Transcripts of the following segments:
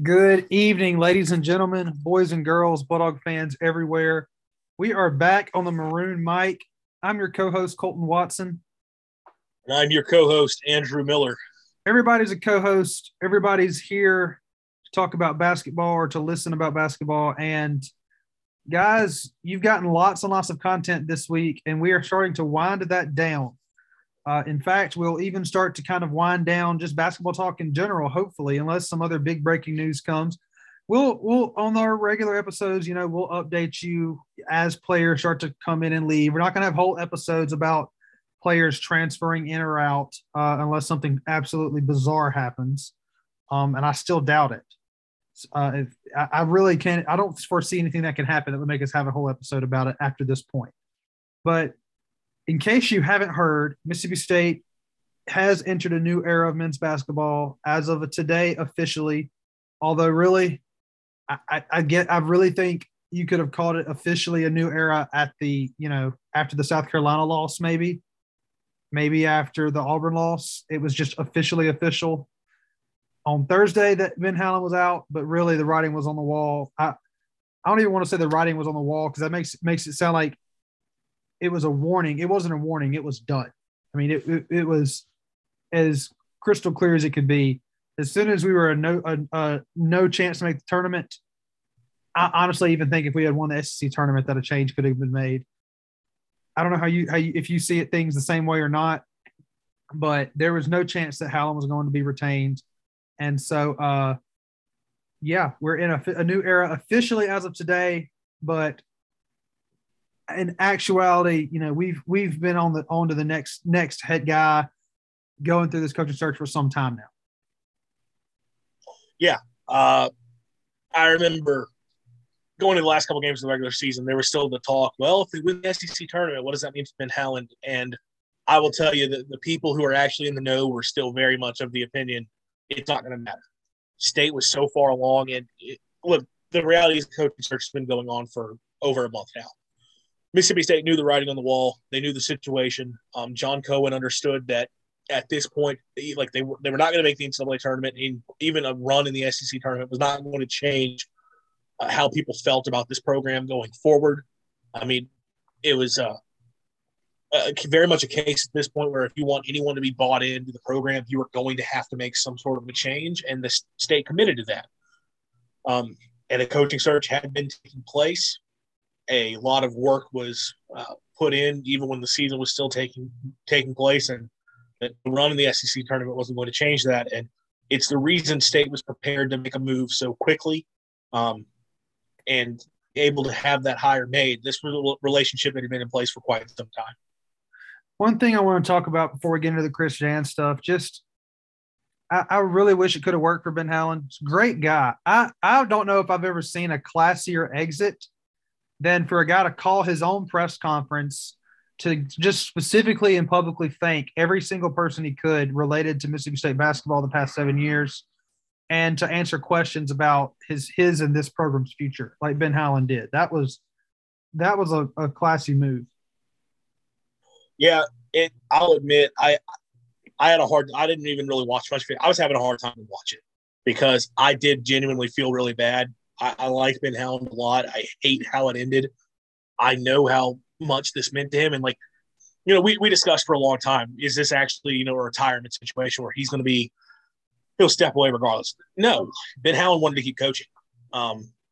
Good evening, ladies and gentlemen, boys and girls, Bulldog fans everywhere. We are back on the Maroon Mic. I'm your co-host, Colton Watson. And I'm your co-host, Andrew Miller. Everybody's a co-host. Everybody's here to talk about basketball or to listen about basketball. And guys, you've gotten lots and lots of content this week, and we are starting to wind that down. In fact, we'll even start to kind of wind down just basketball talk in general, hopefully, unless some other big breaking news comes. We'll on our regular episodes, you know, we'll update you as players start to come in and leave. We're not going to have whole episodes about players transferring in or out unless something absolutely bizarre happens, and I still doubt it. I really can't. I don't foresee anything that can happen that would make us have a whole episode about it after this point. But in case you haven't heard, Mississippi State has entered a new era of men's basketball as of today officially, although really I really think you could have called it officially a new era at the, you know, after the South Carolina loss, maybe after the Auburn loss. It was just officially official on Thursday that Ben Howland was out, but really the writing was on the wall. I don't even want to say the writing was on the wall because that makes it sound like it was a warning. It wasn't a warning. It was done. I mean, it was as crystal clear as it could be. As soon as we were no chance to make the tournament, I honestly even think if we had won the SEC tournament that a change could have been made. I don't know how you if you see it things the same way or not, but there was no chance that Howland was going to be retained. And so, we're in a new era officially as of today, but in actuality, you know, we've been on to the next head guy going through this coaching search for some time now. Yeah. I remember going to the last couple of games of the regular season, there was still the talk, well, if we win the SEC tournament, what does that mean for Ben Howland? And I will tell you that the people who are actually in the know were still very much of the opinion it's not going to matter. State was so far along. And look, the reality is the coaching search has been going on for over a month now. Mississippi State knew the writing on the wall. They knew the situation. John Cohen understood that at this point, they were not going to make the NCAA tournament. And even a run in the SEC tournament was not going to change how people felt about this program going forward. I mean, it was very much a case at this point where if you want anyone to be bought into the program, you are going to have to make some sort of a change, and the state committed to that. And a coaching search had been taking place. A lot of work was put in, even when the season was still taking place, and the run in the SEC tournament wasn't going to change that. And it's the reason State was prepared to make a move so quickly and able to have that hire made. This was a relationship that had been in place for quite some time. One thing I want to talk about before we get into the Chris Jans stuff, just I really wish it could have worked for Ben Howland. He's a great guy. I don't know if I've ever seen a classier exit than for a guy to call his own press conference to just specifically and publicly thank every single person he could related to Mississippi State basketball the past 7 years and to answer questions about his and this program's future, like Ben Howland did. That was a classy move. Yeah, I'll admit, I didn't even really watch much of it. I was having a hard time to watch it because I did genuinely feel really bad. I like Ben Howland a lot. I hate how it ended. I know how much this meant to him. And, like, you know, we discussed for a long time, is this actually, you know, a retirement situation where he's going to be – he'll step away regardless? No. Ben Howland wanted to keep coaching.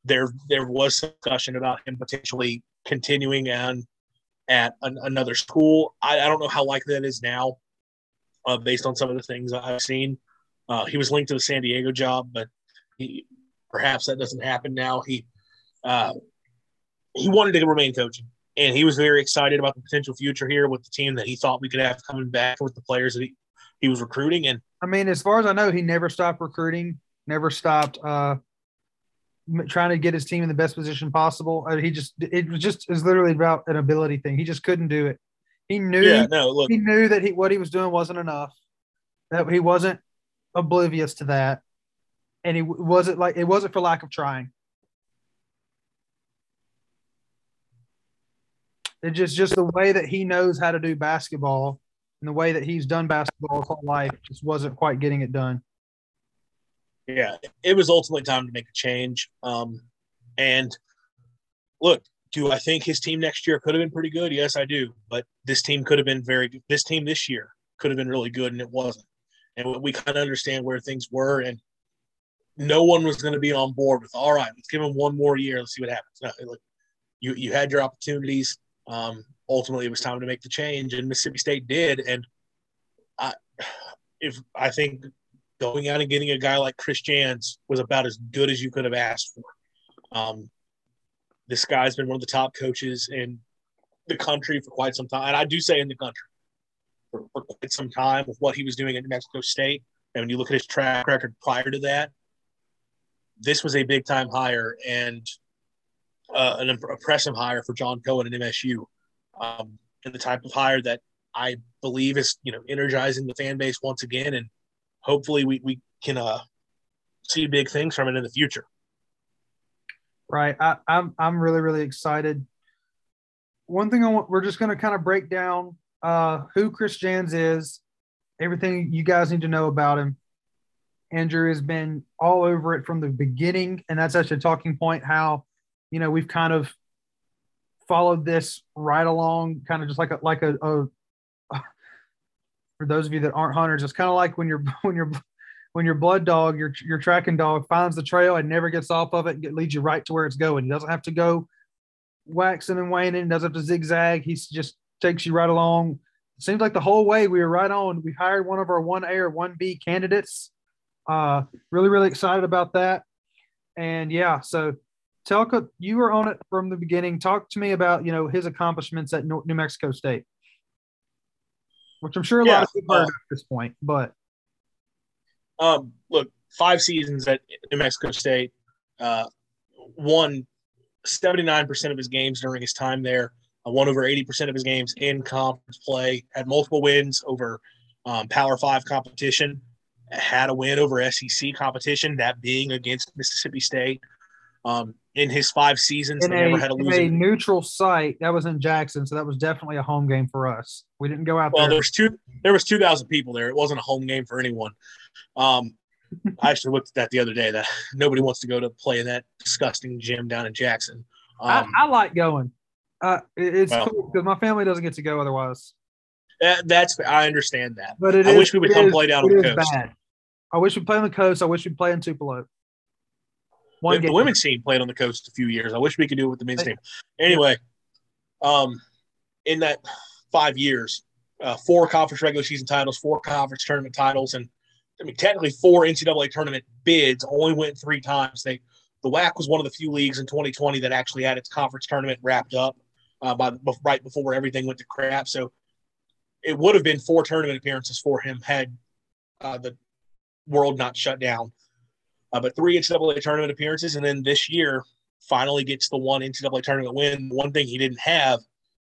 There was some discussion about him potentially continuing on at another school. I don't know how likely that is now based on some of the things I've seen. He was linked to the San Diego job, but perhaps that doesn't happen now. He wanted to remain coaching, and he was very excited about the potential future here with the team that he thought we could have coming back with the players that he was recruiting. And I mean, as far as I know, he never stopped recruiting, never stopped trying to get his team in the best position possible. It was literally about an ability thing. He just couldn't do it. He knew. Yeah, no, look. He knew that what he was doing wasn't enough. That he wasn't oblivious to that. And it wasn't for lack of trying. It's just the way that he knows how to do basketball and the way that he's done basketball his whole life just wasn't quite getting it done. yeah, it was ultimately time to make a change. And look, do I think his team next year could have been pretty good? Yes, I do. But this team could have been very good. This team this year could have been really good, and it wasn't. And we kind of understand where things were, and no one was going to be on board with, all right, let's give him one more year. Let's see what happens. No, look, you had your opportunities. Ultimately, it was time to make the change, and Mississippi State did. And I think going out and getting a guy like Chris Jans was about as good as you could have asked for. This guy's been one of the top coaches in the country for quite some time. And I do say in the country for quite some time with what he was doing at New Mexico State. And when you look at his track record prior to that, this was a big-time hire and an impressive hire for John Cohen and MSU. And the type of hire that I believe is, energizing the fan base once again. And hopefully we can see big things from it in the future. Right. I'm really, really excited. One thing we're just going to kind of break down who Chris Jans is, everything you guys need to know about him. Andrew has been all over it from the beginning, and that's actually a talking point how, we've kind of followed this right along, kind of just like a for those of you that aren't hunters, it's kind of like when your blood dog, your tracking dog finds the trail and never gets off of it and leads you right to where it's going. He doesn't have to go waxing and waning. He doesn't have to zigzag. He just takes you right along. It seems like the whole way we were right on. We hired one of our 1A or 1B candidates. Really, really excited about that. And yeah, so Telka, you were on it from the beginning. Talk to me about, his accomplishments at New Mexico State, which I'm sure a lot of people heard at this point, but. Look, 5 seasons at New Mexico State, won 79% of his games during his time there, won over 80% of his games in conference play, had multiple wins over Power 5 competition, had a win over SEC competition, that being against Mississippi State. In his 5 seasons, they never had a losing. In a neutral site, that was in Jackson, so that was definitely a home game for us. We didn't go out there. Well, there was 2,000 people there. It wasn't a home game for anyone. I actually looked at that the other day. That nobody wants to go to play in that disgusting gym down in Jackson. I like going. It's cool because my family doesn't get to go otherwise. I understand that. But I wish we would come play down on the coast. Bad. I wish we'd play on the coast. I wish we'd play in Tupelo. The women's team played on the coast a few years. I wish we could do it with the men's team. Anyway, in that 5 years, 4 conference regular season titles, 4 conference tournament titles, and technically 4 NCAA tournament bids. Only went 3 times. The WAC was one of the few leagues in 2020 that actually had its conference tournament wrapped up right before everything went to crap. So it would have been 4 tournament appearances for him had the world not shut down. But 3 NCAA tournament appearances, and then this year finally gets the 1 NCAA tournament win. One thing he didn't have,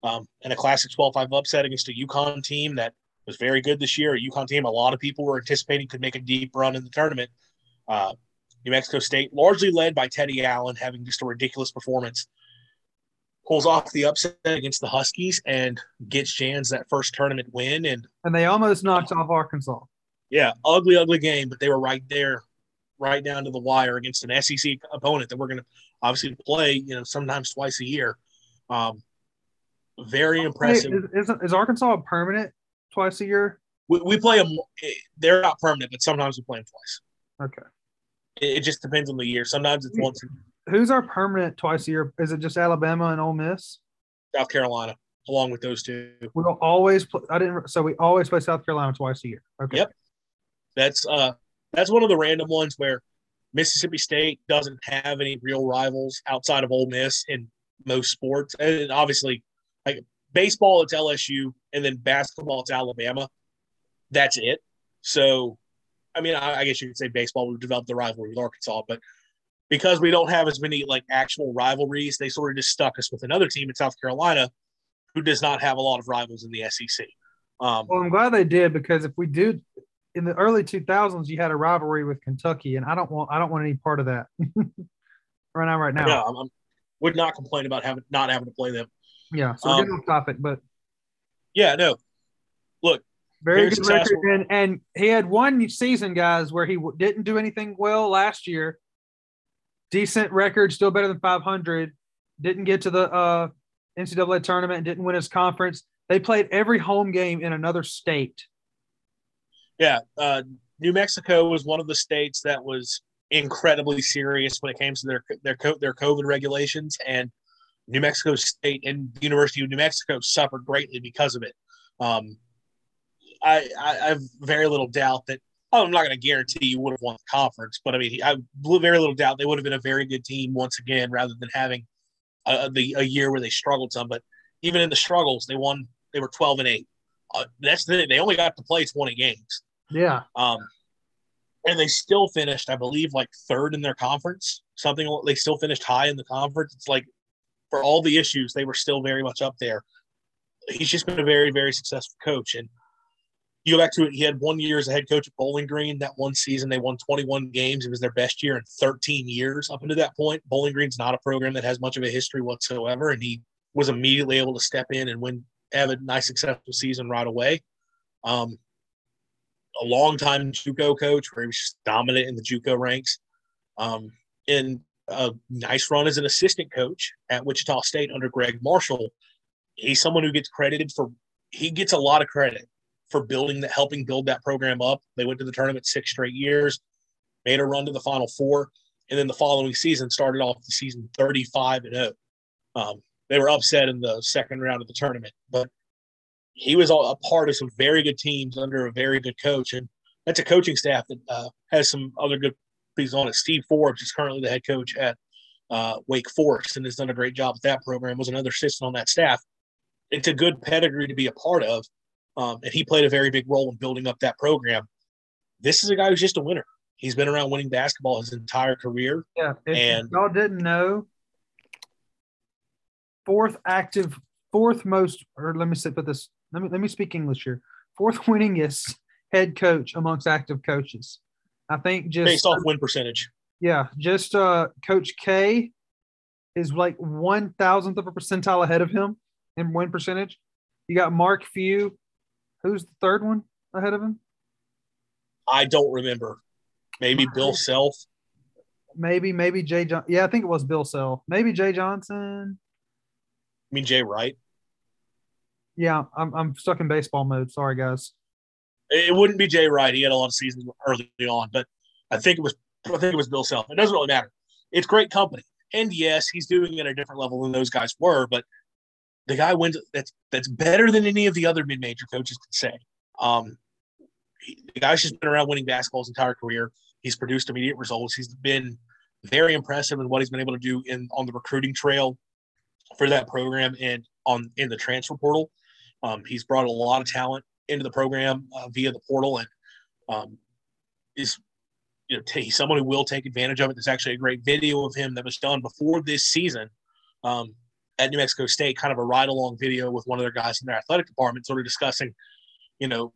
in a classic 12-5 upset against a UConn team that was very good this year, a UConn team a lot of people were anticipating could make a deep run in the tournament. New Mexico State, largely led by Teddy Allen, having just a ridiculous performance, pulls off the upset against the Huskies and gets Jans that first tournament win. And they almost knocked off Arkansas. Yeah, ugly, ugly game, but they were right there. Right down to the wire against an SEC opponent that we're going to obviously play, sometimes twice a year. Very impressive. Is Arkansas permanent twice a year? We play them. They're not permanent, but sometimes we play them twice. Okay. It just depends on the year. Sometimes it's once. Who's our permanent twice a year? Is it just Alabama and Ole Miss? South Carolina, along with those two. We'll always play. We always play South Carolina twice a year. Okay. Yep. That's one of the random ones where Mississippi State doesn't have any real rivals outside of Ole Miss in most sports. And obviously, like baseball, it's LSU, and then basketball, it's Alabama. That's it. So, I guess you could say baseball would develop the rivalry with Arkansas, but because we don't have as many actual rivalries, they sort of just stuck us with another team in South Carolina who does not have a lot of rivals in the SEC. I'm glad they did, because if we do – in the early 2000s, you had a rivalry with Kentucky, and I don't want any part of that right now. No, I would not complain about not having to play them. Yeah, so we're getting off topic, but look, Very good record. And he had one season, guys, where he didn't do anything well last year. Decent record, still better than 500. Didn't get to the NCAA tournament and didn't win his conference. They played every home game in another state. Yeah. New Mexico was one of the states that was incredibly serious when it came to their COVID regulations, and New Mexico State and University of New Mexico suffered greatly because of it. I have very little doubt that I'm not going to guarantee you would have won the conference, but I mean, I very little doubt they would have been a very good team once again, rather than having a year where they struggled some. But even in the struggles, they were 12-8. That's the thing. They only got to play 20 games. Yeah. And they still finished, I believe, like third in their conference. They still finished high in the conference. It's like, for all the issues, they were still very much up there. He's just been a very, very successful coach. And you go back to it, he had 1 year as a head coach at Bowling Green. That one season, they won 21 games. It was their best year in 13 years up until that point. Bowling Green's not a program that has much of a history whatsoever, and he was immediately able to step in and have a nice, successful season right away. A long-time JUCO coach where he was just dominant in the JUCO ranks. And a nice run as an assistant coach at Wichita State under Greg Marshall. He's someone who gets credited for – he gets a lot of credit for helping build that program up. They went to the tournament 6 straight years, made a run to the Final Four, and then the following season started off the season 35-0. They were upset in the second round of the tournament, but he was a part of some very good teams under a very good coach, and that's a coaching staff that has some other good pieces on it. Steve Forbes is currently the head coach at Wake Forest and has done a great job with that program, was another assistant on that staff. It's a good pedigree to be a part of, and he played a very big role in building up that program. This is a guy who's just a winner. He's been around winning basketball his entire career. Yeah, and y'all didn't know, let me speak English here. Fourth winningest head coach amongst active coaches. I think just based off win percentage. Yeah, just Coach K is like 1,000th of a percentile ahead of him in win percentage. You got Mark Few. Who's the third one ahead of him? I don't remember. Maybe Bill Self. Maybe Jay Johnson. Yeah, I think it was Bill Self. Maybe Jay Johnson. You mean Jay Wright? Yeah, I'm stuck in baseball mode. Sorry, guys. It wouldn't be Jay Wright. He had a lot of seasons early on, but I think it was Bill Self. It doesn't really matter. It's great company, and yes, he's doing it at a different level than those guys were. But the guy wins. That's better than any of the other mid-major coaches could say. The guy's just been around winning basketball his entire career. He's produced immediate results. He's been very impressive in what he's been able to do on the recruiting trail for that program and in the transfer portal. He's brought a lot of talent into the program via the portal, and he's someone who will take advantage of it. There's actually a great video of him that was done before this season at New Mexico State, kind of a ride-along video with one of their guys in their athletic department sort of discussing, the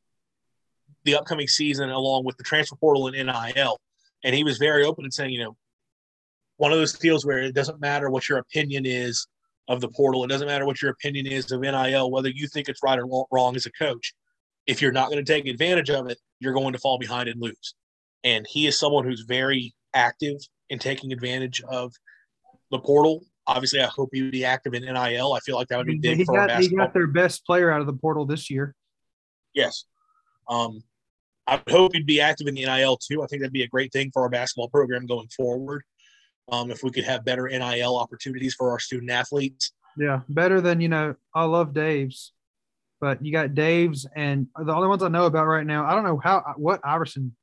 upcoming season along with the transfer portal and NIL. And he was very open in saying, one of those deals where it doesn't matter what your opinion is of the portal. It doesn't matter what your opinion is of NIL, whether you think it's right or wrong as a coach. If you're not going to take advantage of it, you're going to fall behind and lose. And he is someone who's very active in taking advantage of the portal. Obviously, I hope he would be active in NIL. I feel like that would be big for basketball. He got their best player out of the portal this year. Yes. I hope he'd be active in the NIL too. I think that'd be a great thing for our basketball program going forward. If we could have better NIL opportunities for our student athletes. Yeah, better than, I love Dave's, but you got Dave's, and the only ones I know about right now, I don't know what Iverson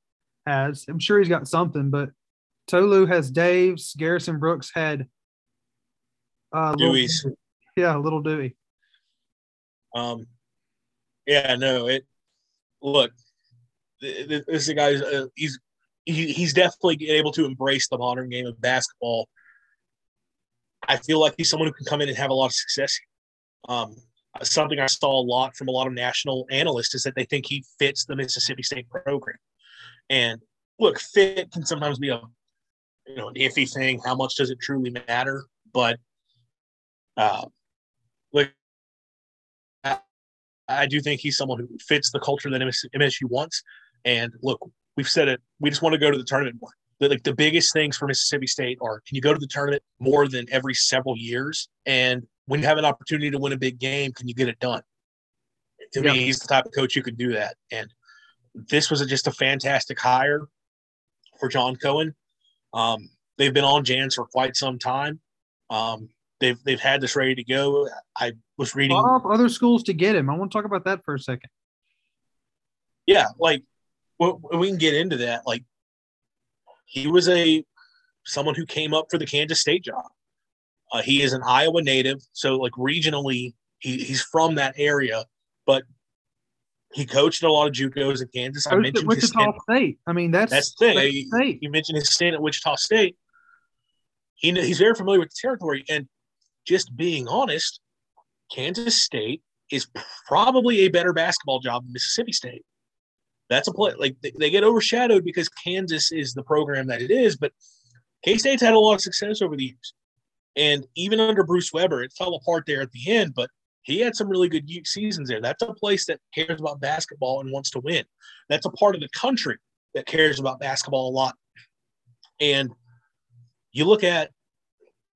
has. I'm sure he's got something, but Tolu has Dave's. Garrison Brooks had Dewey's. Little Dewey. Yeah, no, look, this guy is he's definitely able to embrace the modern game of basketball. I feel like he's someone who can come in and have a lot of success. Something I saw a lot from a lot of national analysts is that they think he fits the Mississippi State program. And look, fit can sometimes be an iffy thing. How much does it truly matter? But I do think he's someone who fits the culture that MSU wants. And look, we've said it. We just want to go to the tournament more. Like the biggest things for Mississippi State are, can you go to the tournament more than every several years? And when you have an opportunity to win a big game, can you get it done? To me, he's the type of coach who can do that. And this was just a fantastic hire for John Cohen. They've been on Jans for quite some time. They've had this ready to go. I was reading off other schools to get him. I want to talk about that for a second. Yeah, we can get into that. Like, he was someone who came up for the Kansas State job. He is an Iowa native, so regionally, he's from that area. But he coached a lot of JUCOs at Kansas. I mentioned Wichita State. I mean, that's the thing. You mentioned his stint at Wichita State. He's very familiar with the territory. And just being honest, Kansas State is probably a better basketball job than Mississippi State. That's a play. They get overshadowed because Kansas is the program that it is. But K-State's had a lot of success over the years. And even under Bruce Weber, it fell apart there at the end. But he had some really good seasons there. That's a place that cares about basketball and wants to win. That's a part of the country that cares about basketball a lot. And you look at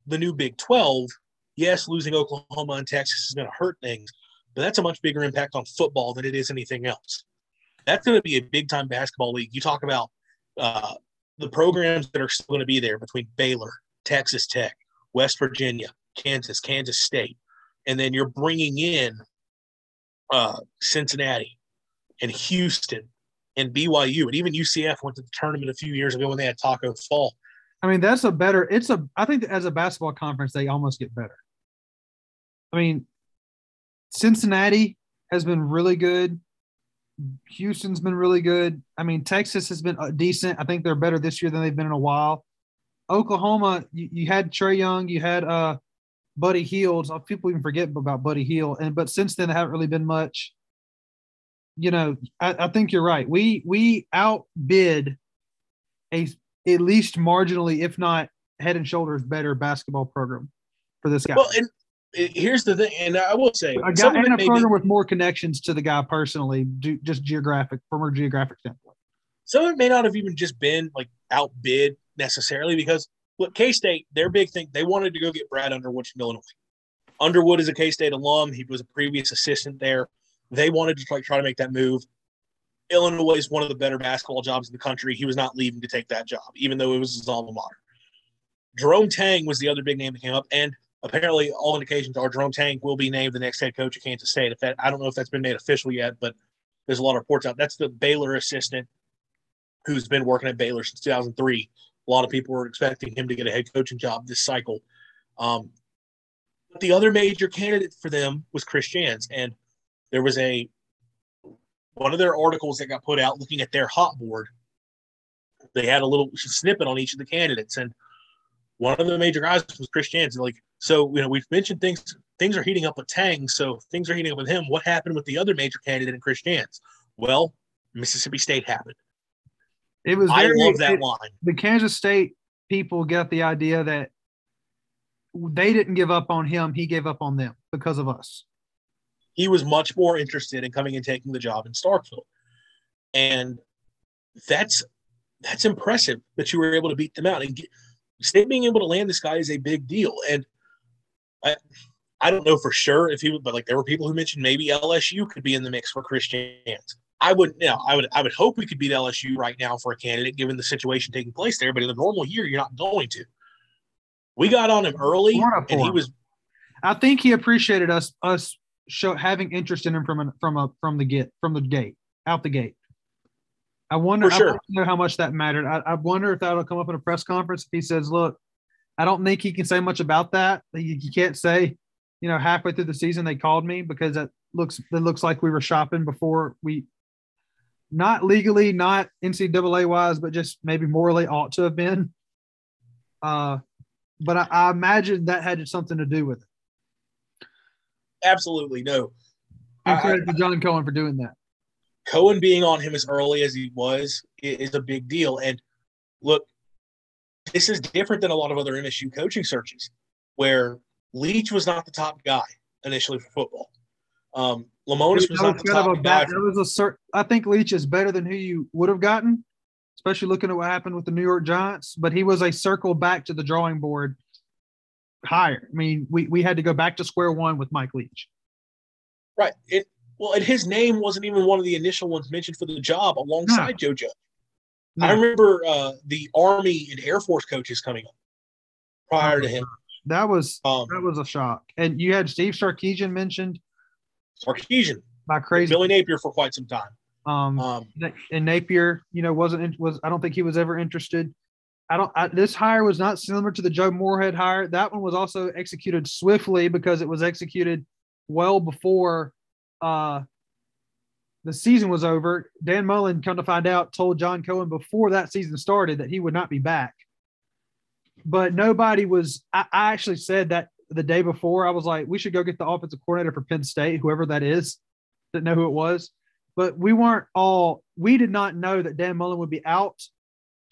the new Big 12, yes, losing Oklahoma and Texas is going to hurt things, but that's a much bigger impact on football than it is anything else. That's going to be a big-time basketball league. You talk about the programs that are still going to be there between Baylor, Texas Tech, West Virginia, Kansas, Kansas State. And then you're bringing in Cincinnati and Houston and BYU, and even UCF went to the tournament a few years ago when they had Taco Fall. I mean, that's a better. I think as a basketball conference, they almost get better. I mean, Cincinnati has been really good. Houston's been really good. I mean, Texas has been decent. I think they're better this year than they've been in a while. Oklahoma, you had Trae Young, you had Buddy Hield. People even forget about Buddy Hield, but since then, there haven't really been much. You know, I think you're right. We outbid at least marginally, if not head and shoulders, better basketball program for this guy. Well, and here's the thing, and I will say, a guy in a program with more connections to the guy personally, just from a geographic standpoint. Some of it may not have even just been outbid necessarily because. Look, K-State, their big thing, they wanted to go get Brad Underwood from Illinois. Underwood is a K-State alum. He was a previous assistant there. They wanted to try to make that move. Illinois is one of the better basketball jobs in the country. He was not leaving to take that job, even though it was his alma mater. Jerome Tang was the other big name that came up, and apparently all indications are Jerome Tang will be named the next head coach of Kansas State. I don't know if that's been made official yet, but there's a lot of reports out. That's the Baylor assistant who's been working at Baylor since 2003. A lot of people were expecting him to get a head coaching job this cycle. But the other major candidate for them was Chris Jans. And there was one of their articles that got put out looking at their hot board. They had a little snippet on each of the candidates. And one of the major guys was Chris Jans. And we've mentioned things are heating up with Tang. So things are heating up with him. What happened with the other major candidate and Chris Jans? Well, Mississippi State happened. I love that line. The Kansas State people got the idea that they didn't give up on him. He gave up on them because of us. He was much more interested in coming and taking the job in Starkville. And that's impressive that you were able to beat them out. And State being able to land this guy is a big deal. And I don't know for sure if he would, but there were people who mentioned maybe LSU could be in the mix for Chris Jans. I would hope we could beat LSU right now for a candidate, given the situation taking place there. But in a normal year, you're not going to. We got on him early, and he was. I think he appreciated us having interest in him from the gate. I wonder. I don't know how much that mattered. I wonder if that'll come up in a press conference. If he says, "Look, I don't think he can say much about that. You can't say, halfway through the season they called me because it looks like we were shopping before we." Not legally, not NCAA-wise, but just maybe morally ought to have been. But I imagine that had something to do with it. Absolutely, no. I'm sorry to John Cohen for doing that. Cohen being on him as early as he was is a big deal. And, look, this is different than a lot of other MSU coaching searches where Leach was not the top guy initially for football. Lamonis was not the top guy. I think Leach is better than who you would have gotten, especially looking at what happened with the New York Giants. But he was a circle back to the drawing board higher. I mean, we had to go back to square one with Mike Leach. Right. And his name wasn't even one of the initial ones mentioned for the job alongside Joe Judge. No. I remember the Army and Air Force coaches coming up prior to him. That was a shock. And you had Steve Sarkisian mentioned. Sarkisian. By crazy. Billy Napier for quite some time. And Napier, I don't think he was ever interested. This hire was not similar to the Joe Moorhead hire. That one was also executed swiftly because it was executed well before the season was over. Dan Mullen, come to find out, told John Cohen before that season started that he would not be back. But nobody was – I actually said that the day before. I was like, we should go get the offensive coordinator for Penn State, whoever that is. Didn't know who it was. But we did not know that Dan Mullen would be out.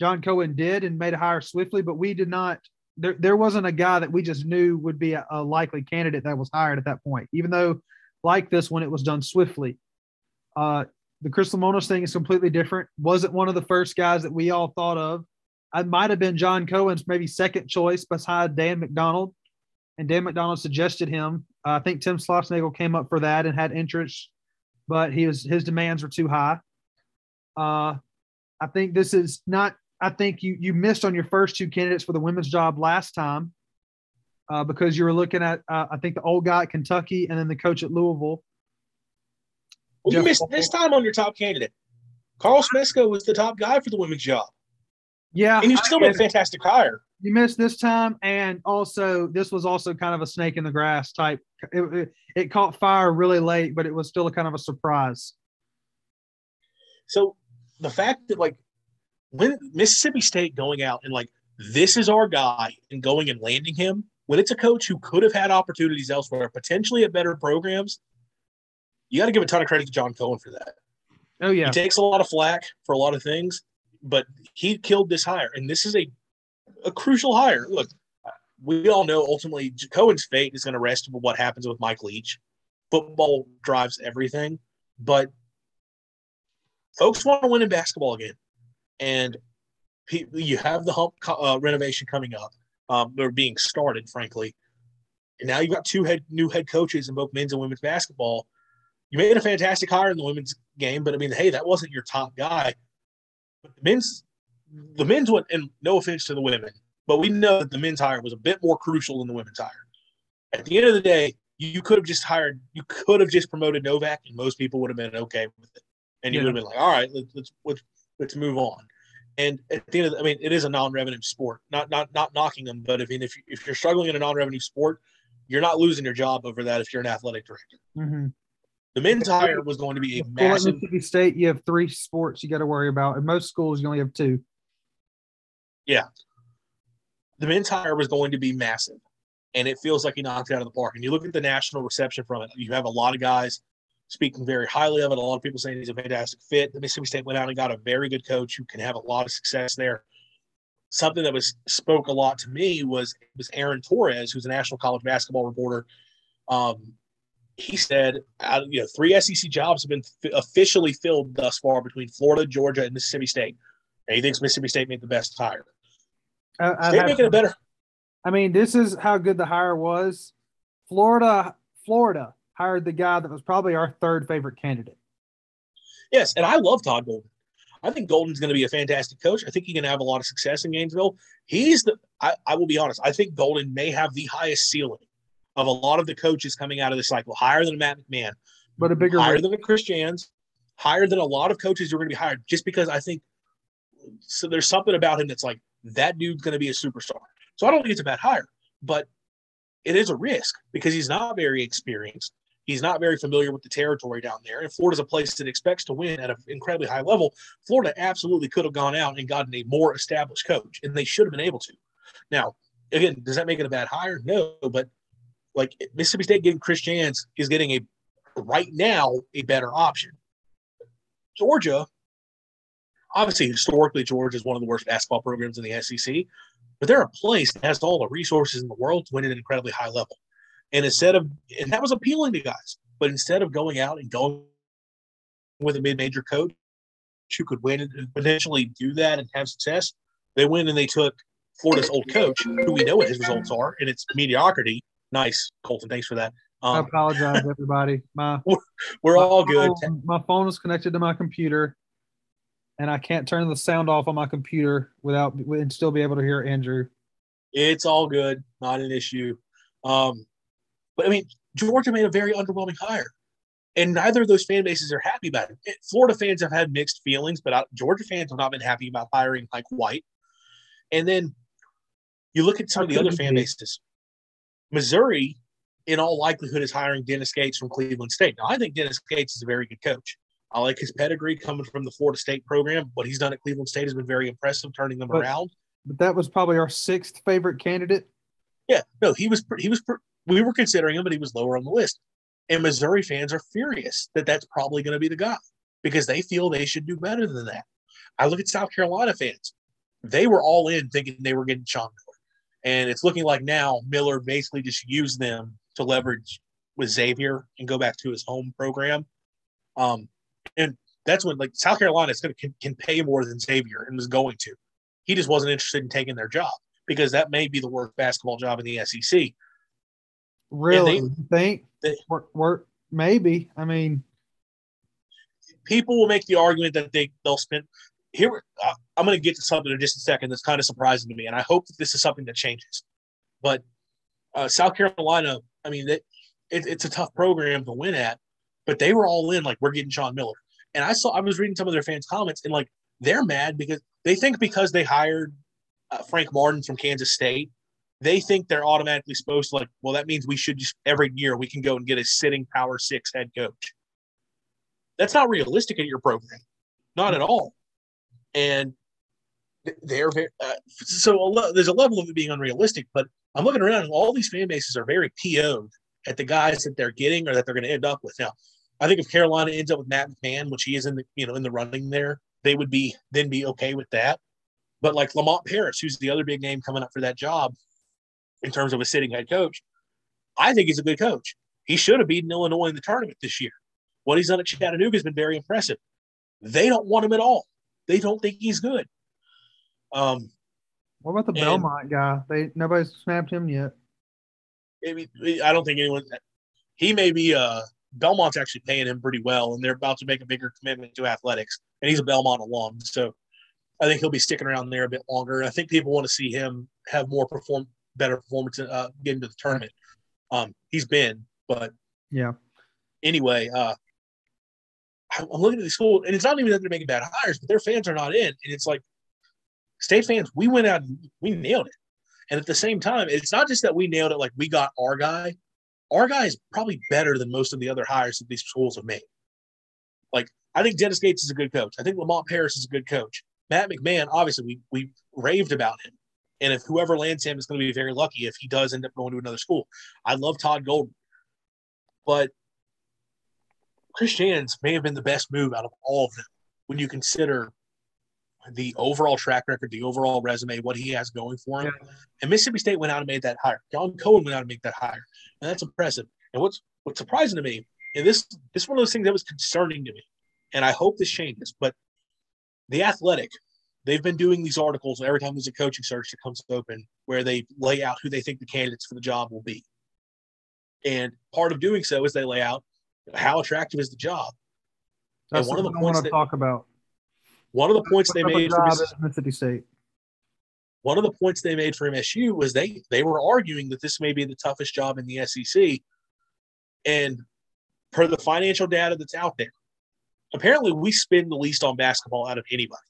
John Cohen did and made a hire swiftly, but we did not – there wasn't a guy that we just knew would be a likely candidate that was hired at that point, even though like this one, it was done swiftly. The Chris Lamonis thing is completely different. Wasn't one of the first guys that we all thought of. I might have been John Cohen's maybe second choice beside Dan McDonald, and Dan McDonald suggested him. I think Tim Slofsnagel came up for that and had interest, but his demands were too high. I think this is not – I think you missed on your first two candidates for the women's job last time because you were looking at I think the old guy at Kentucky and then the coach at Louisville. Well, you missed this time on your top candidate. Carl Smesko was the top guy for the women's job. Yeah. And you still made a fantastic hire. You missed this time, and also this was also kind of a snake in the grass type. It caught fire really late, but it was still a kind of a surprise. So the fact that, like, when Mississippi State going out and, like, this is our guy and going and landing him, when it's a coach who could have had opportunities elsewhere, potentially at better programs, you got to give a ton of credit to John Cohen for that. Oh, yeah. He takes a lot of flack for a lot of things, but he killed this hire, and this is a crucial hire. Look, we all know ultimately Cohen's fate is going to rest on what happens with Mike Leach. Football drives everything, but folks want to win in basketball again, and you have the hump renovation coming up, or being started, frankly, and now you've got two new head coaches in both men's and women's basketball. You made a fantastic hire in the women's game, but, I mean, hey, that wasn't your top guy. The men's went, and no offense to the women, but we know that the men's hire was a bit more crucial than the women's hire. At the end of the day, you could have just promoted Novak, and most people would have been okay with it, and you would have been like, all right, let's move on. And at the end of the, I mean, it is a non-revenue sport. Not knocking them, but if you're struggling in a non-revenue sport, you're not losing your job over that if you're an athletic director. Mm-hmm. The men's hire was going to be a massive. At Mississippi State, you have three sports you got to worry about. In most schools, you only have two. Yeah. The men's hire was going to be massive, and it feels like he knocked it out of the park. And you look at the national reception from it. You have a lot of guys speaking very highly of it. A lot of people saying he's a fantastic fit. The Mississippi State went out and got a very good coach who can have a lot of success there. Something that spoke a lot to me was Aaron Torres, who's a national college basketball reporter. He said, three SEC jobs have been officially filled thus far between Florida, Georgia, and Mississippi State. And he thinks Mississippi State made the best hire. They're making it better. I mean, this is how good the hire was. Florida hired the guy that was probably our third favorite candidate. Yes, and I love Todd Golden. I think Golden's going to be a fantastic coach. I think he can have a lot of success in Gainesville. I will be honest, I think Golden may have the highest ceiling of a lot of the coaches coming out of this cycle, higher than Matt McMahon, but a bigger higher than a Chris Jans, higher than a lot of coaches who are going to be hired, just because I think so. There's something about him that's like, that dude's going to be a superstar. So I don't think it's a bad hire, but it is a risk because he's not very experienced. He's not very familiar with the territory down there. And Florida's a place that expects to win at an incredibly high level. Florida absolutely could have gone out and gotten a more established coach, and they should have been able to. Now, again, does that make it a bad hire? No, but like Mississippi State getting Chris Jans is getting a better option. Georgia, obviously historically Georgia is one of the worst basketball programs in the SEC, but they're a place that has all the resources in the world to win at an incredibly high level. And that was appealing to guys. But instead of going out and going with a mid-major coach who could win and potentially do that and have success, they went and they took Florida's old coach, who we know what his results are, and it's mediocrity. Nice, Colton. Thanks for that. I apologize, everybody. We're all good. My phone is connected to my computer, and I can't turn the sound off on my computer and still be able to hear Andrew. It's all good. Not an issue. But, I mean, Georgia made a very underwhelming hire, and neither of those fan bases are happy about it. Florida fans have had mixed feelings, but Georgia fans have not been happy about hiring Mike White. And then you look at some of the other fan bases. Missouri, in all likelihood, is hiring Dennis Gates from Cleveland State. Now, I think Dennis Gates is a very good coach. I like his pedigree coming from the Florida State program. What he's done at Cleveland State has been very impressive, turning them around. But that was probably our sixth favorite candidate. Yeah, no, we were considering him, but he was lower on the list. And Missouri fans are furious that that's probably going to be the guy because they feel they should do better than that. I look at South Carolina fans. They were all in thinking they were getting Sean Miller. And it's looking like now Miller basically just used them to leverage with Xavier and go back to his home program. And that's when, like, South Carolina is can pay more than Xavier and was going to. He just wasn't interested in taking their job because that may be the worst basketball job in the SEC. Really? Maybe. I mean, people will make the argument that they'll spend – here, I'm going to get to something in just a second that's kind of surprising to me, and I hope that this is something that changes. But South Carolina, I mean, it's a tough program to win at, but they were all in, like, we're getting Sean Miller. And I was reading some of their fans' comments, and, like, they're mad because they think because they hired Frank Martin from Kansas State, they think they're automatically supposed to, like, well, that means we should just every year we can go and get a sitting Power Six head coach. That's not realistic in your program. Not at all. And they're there's a level of it being unrealistic, but I'm looking around and all these fan bases are very PO'd at the guys that they're getting or that they're going to end up with. Now, I think if Carolina ends up with Matt McMahon, which he is in the running there, they would be okay with that. But like Lamont Paris, who's the other big name coming up for that job in terms of a sitting head coach, I think he's a good coach. He should have beaten Illinois in the tournament this year. What he's done at Chattanooga has been very impressive. They don't want him at all. They don't think he's good. What about the Belmont guy? Nobody's snapped him yet. I don't think anyone. He may be. Belmont's actually paying him pretty well, and they're about to make a bigger commitment to athletics. And he's a Belmont alum, so I think he'll be sticking around there a bit longer. I think people want to see him have better performance, get into the tournament. Anyway. I'm looking at the school, and it's not even that they're making bad hires, but their fans are not in. And it's like, state fans, we went out and we nailed it. And at the same time, it's not just that we nailed it like we got our guy. Our guy is probably better than most of the other hires that these schools have made. Like, I think Dennis Gates is a good coach. I think Lamont Paris is a good coach. Matt McMahon, obviously, we raved about him. And if whoever lands him is going to be very lucky if he does end up going to another school. I love Todd Golden. But Chris Jans may have been the best move out of all of them when you consider the overall track record, the overall resume, what he has going for him. Yeah. And Mississippi State went out and made that hire. John Cohen went out and made that hire. And that's impressive. And what's surprising to me, and this is one of those things that was concerning to me, and I hope this changes, but The Athletic, they've been doing these articles every time there's a coaching search that comes open where they lay out who they think the candidates for the job will be. And part of doing so is they lay out how attractive is the job? That's one of the points I want to talk about. One of the points they made for Mississippi State. One of the points they made for MSU was they were arguing that this may be the toughest job in the SEC, and per the financial data that's out there, apparently we spend the least on basketball out of anybody.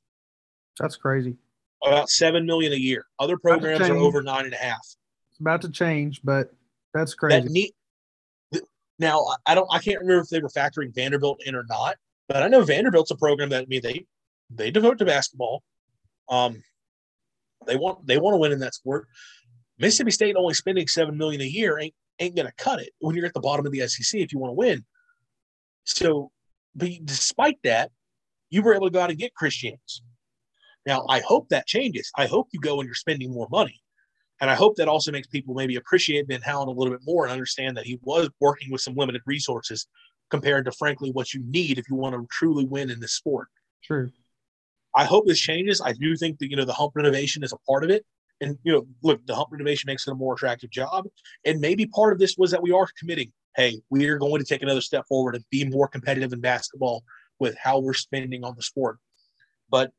That's crazy. About $7 million a year. Other programs are over 9.5. It's about to change, but that's crazy. Now, I can't remember if they were factoring Vanderbilt in or not, but I know Vanderbilt's a program that, I mean, they devote to basketball. They want to win in that sport. Mississippi State only spending $7 million a year ain't going to cut it when you're at the bottom of the SEC if you want to win. So, but despite that, you were able to go out and get Chris Jans. Now, I hope that changes. I hope you go and you're spending more money. And I hope that also makes people maybe appreciate Ben Howland a little bit more and understand that he was working with some limited resources compared to, frankly, what you need if you want to truly win in this sport. True. I hope this changes. I do think that, the hump renovation is a part of it. And, the hump renovation makes it a more attractive job. And maybe part of this was that we are committing, hey, we are going to take another step forward and be more competitive in basketball with how we're spending on the sport. But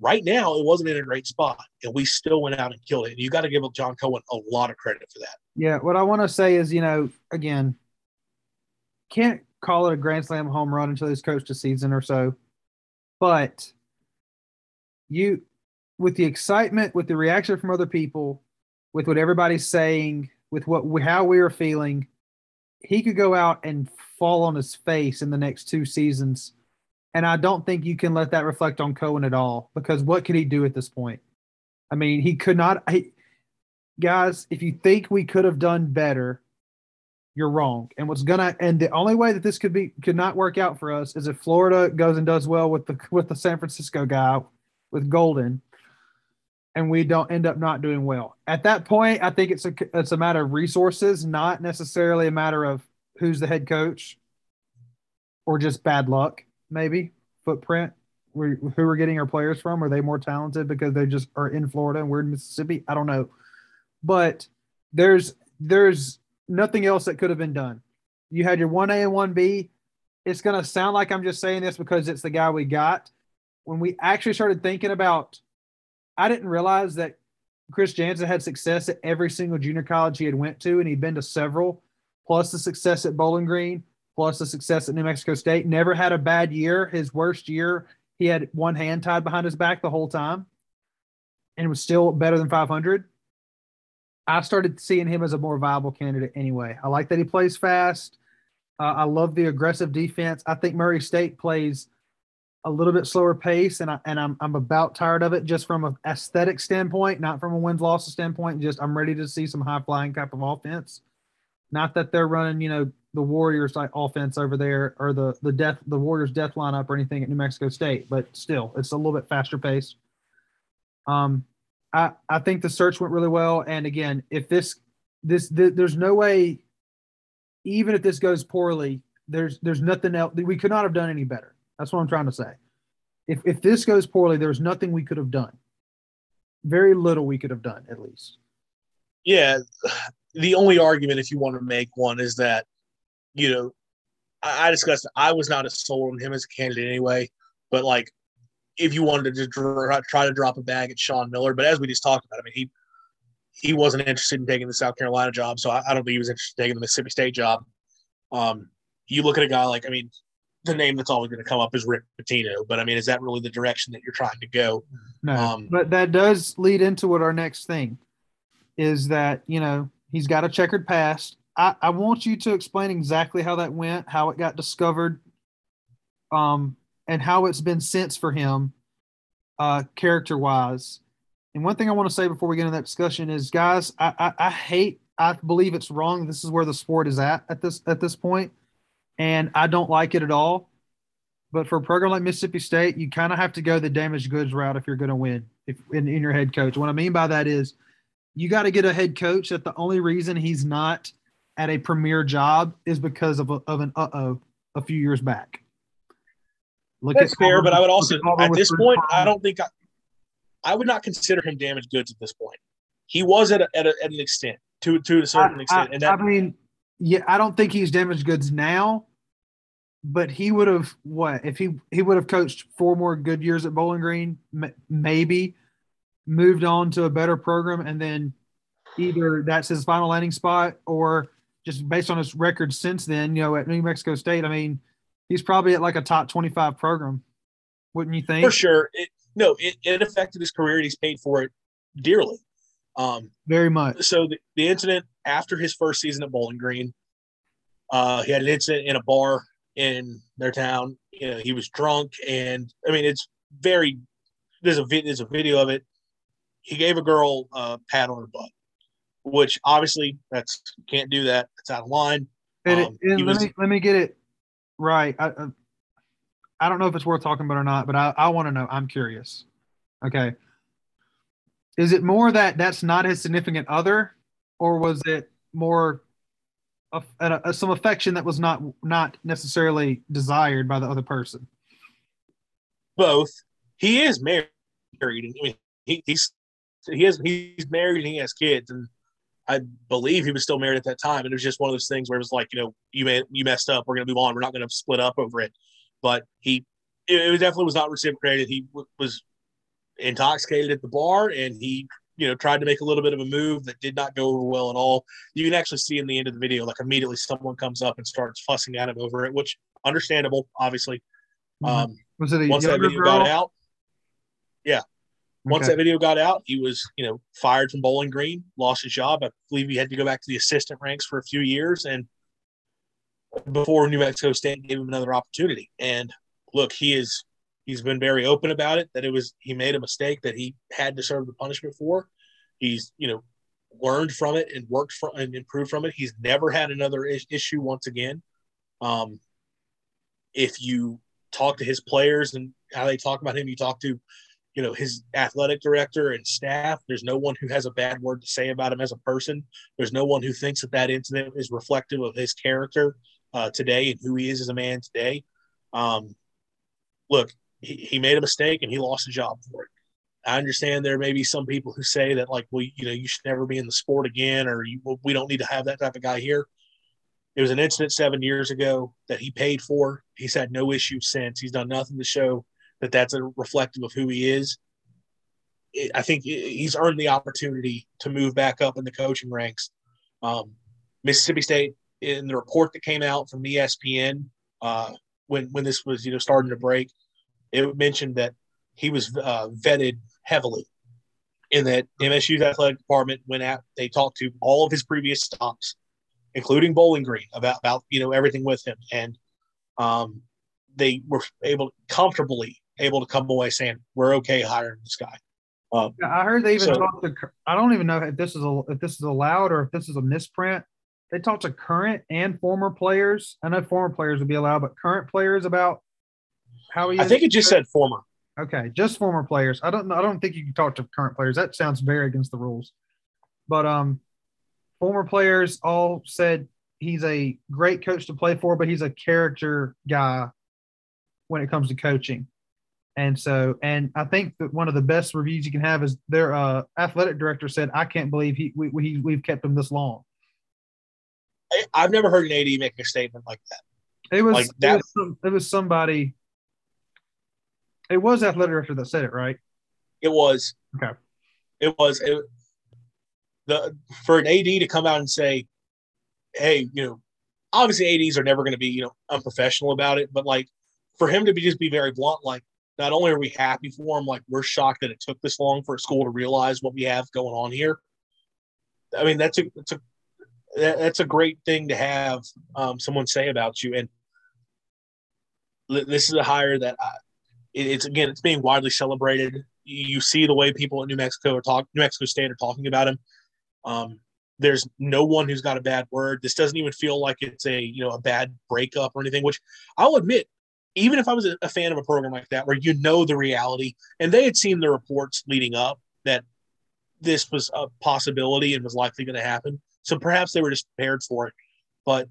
right now, it wasn't in a great spot, and we still went out and killed it. And you got to give John Cohen a lot of credit for that. Yeah, what I want to say is, again, can't call it a grand slam home run until he's coached a season or so. But with the excitement, with the reaction from other people, with what everybody's saying, with how we were feeling, he could go out and fall on his face in the next two seasons. And I don't think you can let that reflect on Cohen at all, because what could he do at this point? I mean, he could not. Guys, if you think we could have done better, you're wrong. And the only way that this could not work out for us is if Florida goes and does well with the San Francisco guy, with Golden, and we don't end up not doing well. At that point, I think it's a matter of resources, not necessarily a matter of who's the head coach or just bad luck. Maybe footprint, who we're getting our players from. Are they more talented because they just are in Florida and we're in Mississippi? I don't know. But there's nothing else that could have been done. You had your 1A and 1B. It's going to sound like I'm just saying this because it's the guy we got. When we actually started thinking about, I didn't realize that Chris Jans had success at every single junior college he had went to, and he'd been to several, plus the success at Bowling Green, plus the success at New Mexico State. Never had a bad year. His worst year, he had one hand tied behind his back the whole time and was still better than 500. I started seeing him as a more viable candidate anyway. I like that he plays fast. I love the aggressive defense. I think Murray State plays a little bit slower pace, and I'm about tired of it just from an aesthetic standpoint, not from a wins-loss standpoint. Just I'm ready to see some high-flying type of offense. Not that they're running, the Warriors like offense over there, or the Warriors death lineup or anything at New Mexico State, but still it's a little bit faster paced. I think the search went really well. And again, if there's no way, even if this goes poorly, there's nothing else. We could not have done any better. That's what I'm trying to say. If this goes poorly, there's nothing we could have done. Very little we could have done, at least. Yeah. The only argument, if you want to make one, is that, I discussed I was not as sold on him as a candidate anyway, but if you wanted to just try to drop a bag at Sean Miller, but as we just talked about, I mean, he wasn't interested in taking the South Carolina job, so I don't think he was interested in taking the Mississippi State job. You look at a guy the name that's always going to come up is Rick Pitino, but I mean, is that really the direction that you're trying to go? No, but that does lead into what our next thing is, that, he's got a checkered past. I want you to explain exactly how that went, how it got discovered, and how it's been since for him, character-wise. And one thing I want to say before we get into that discussion is, guys, I believe it's wrong. This is where the sport is at this point, and I don't like it at all. But for a program like Mississippi State, you kind of have to go the damaged goods route if you're going to win in your head coach. What I mean by that is, you got to get a head coach that the only reason he's not at a premier job is because of an a few years back. That's fair, but I would also, at this point, I don't think I would not consider him damaged goods at this point. He was at an extent, to a certain extent. I don't think he's damaged goods now, but he would have, if he would have coached four more good years at Bowling Green, maybe moved on to a better program, and then either that's his final landing spot or just based on his record since then, at New Mexico State, I mean, he's probably at a top 25 program, wouldn't you think? For sure. It affected his career, and he's paid for it dearly. Very much. So the incident after his first season at Bowling Green, he had an incident in a bar in their town. He was drunk, and I mean, there's a video of it. He gave a girl a pat on her butt, which obviously can't do that. It's out of line. Let me get it right. I don't know if it's worth talking about or not, but I want to know. I'm curious. Okay. Is it more that that's not his significant other, or was it more of some affection that was not necessarily desired by the other person? Both. He is married. I mean, he's married and he has kids, and I believe he was still married at that time. And it was just one of those things where it was like, you know, you messed up. We're going to move on. We're not going to split up over it. But it definitely was not reciprocated. He was intoxicated at the bar, and he, you know, tried to make a little bit of a move that did not go over well at all. You can actually see in the end of the video, like immediately someone comes up and starts fussing at him over it, which understandable, obviously. Was it a once that video girl? Got out, yeah. Once that video got out, he was, you know, fired from Bowling Green, lost his job. I believe he had to go back to the assistant ranks for a few years, and before New Mexico State gave him another opportunity. And look, he's been very open about it, that he made a mistake that he had to serve the punishment for. He's, you know, learned from it and worked from and improved from it. He's never had another issue once again. If you talk to his players and how they talk about him, you talk to, you know, his athletic director and staff, there's no one who has a bad word to say about him as a person. There's no one who thinks that that incident is reflective of his character today and who he is as a man today. Look, he made a mistake and he lost a job for it. I understand there may be some people who say that, like, well, you know, you should never be in the sport again, or we don't need to have that type of guy here. It was an incident 7 years ago that he paid for. He's had no issue since. He's done nothing to show that that's reflective of who he is. I think he's earned the opportunity to move back up in the coaching ranks. Mississippi State, in the report that came out from ESPN when this was, you know, starting to break, it mentioned that he was vetted heavily, in that MSU's athletic department they talked to all of his previous stops, including Bowling Green, about you know, everything with him, and they were comfortably able to come away saying, we're okay hiring this guy. I heard they even talked to – I don't even know if this is allowed or if this is a misprint. They talked to current and former players. I know former players would be allowed, but current players about how he is. I think it just said former. Okay, just former players. I don't think you can talk to current players. That sounds very against the rules. But former players all said he's a great coach to play for, but he's a character guy when it comes to coaching. And so, and I think that one of the best reviews you can have is their athletic director said, I can't believe we've kept him this long. I've never heard an AD make a statement like that. It was athletic director that said it, right? It was. Okay. It was. For an AD to come out and say, hey, you know, obviously ADs are never going to be, you know, unprofessional about it, but like for him to be very blunt, like, not only are we happy for him, like we're shocked that it took this long for a school to realize what we have going on here. I mean, that's a great thing to have someone say about you. And this is a hire that it's being widely celebrated. You see the way people in New Mexico State are talking about him. There's no one who's got a bad word. This doesn't even feel like it's a, you know, a bad breakup or anything, which I'll admit, even if I was a fan of a program like that, where you know the reality, and they had seen the reports leading up that this was a possibility and was likely going to happen, so perhaps they were just prepared for it. But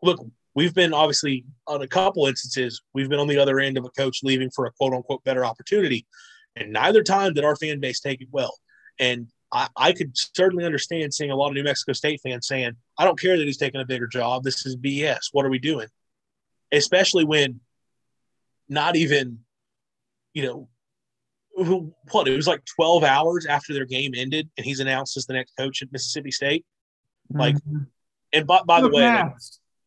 look, we've been obviously on a couple instances, we've been on the other end of a coach leaving for a quote-unquote better opportunity, and neither time did our fan base take it well. And I could certainly understand seeing a lot of New Mexico State fans saying, I don't care that he's taking a bigger job. This is BS. What are we doing? Especially when not even, you know, what, it was like 12 hours after their game ended and he's announced as the next coach at Mississippi State. Like, and by the way,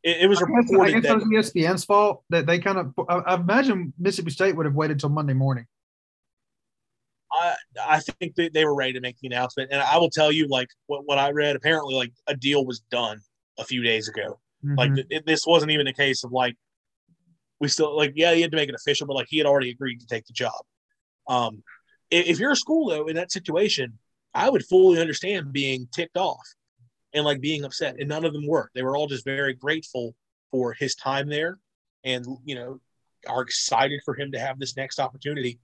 it was reported that it was ESPN's fault that they kind of, I imagine Mississippi State would have waited till Monday morning. I think that they were ready to make the announcement. And I will tell you, like, what I read, apparently, like, a deal was done a few days ago. Mm-hmm. Like, this wasn't even a case of, like, we still, like, yeah, he had to make it official, but, like, he had already agreed to take the job. If you're a school, though, in that situation, I would fully understand being ticked off and, like, being upset. And none of them were. They were all just very grateful for his time there and, you know, are excited for him to have this next opportunity.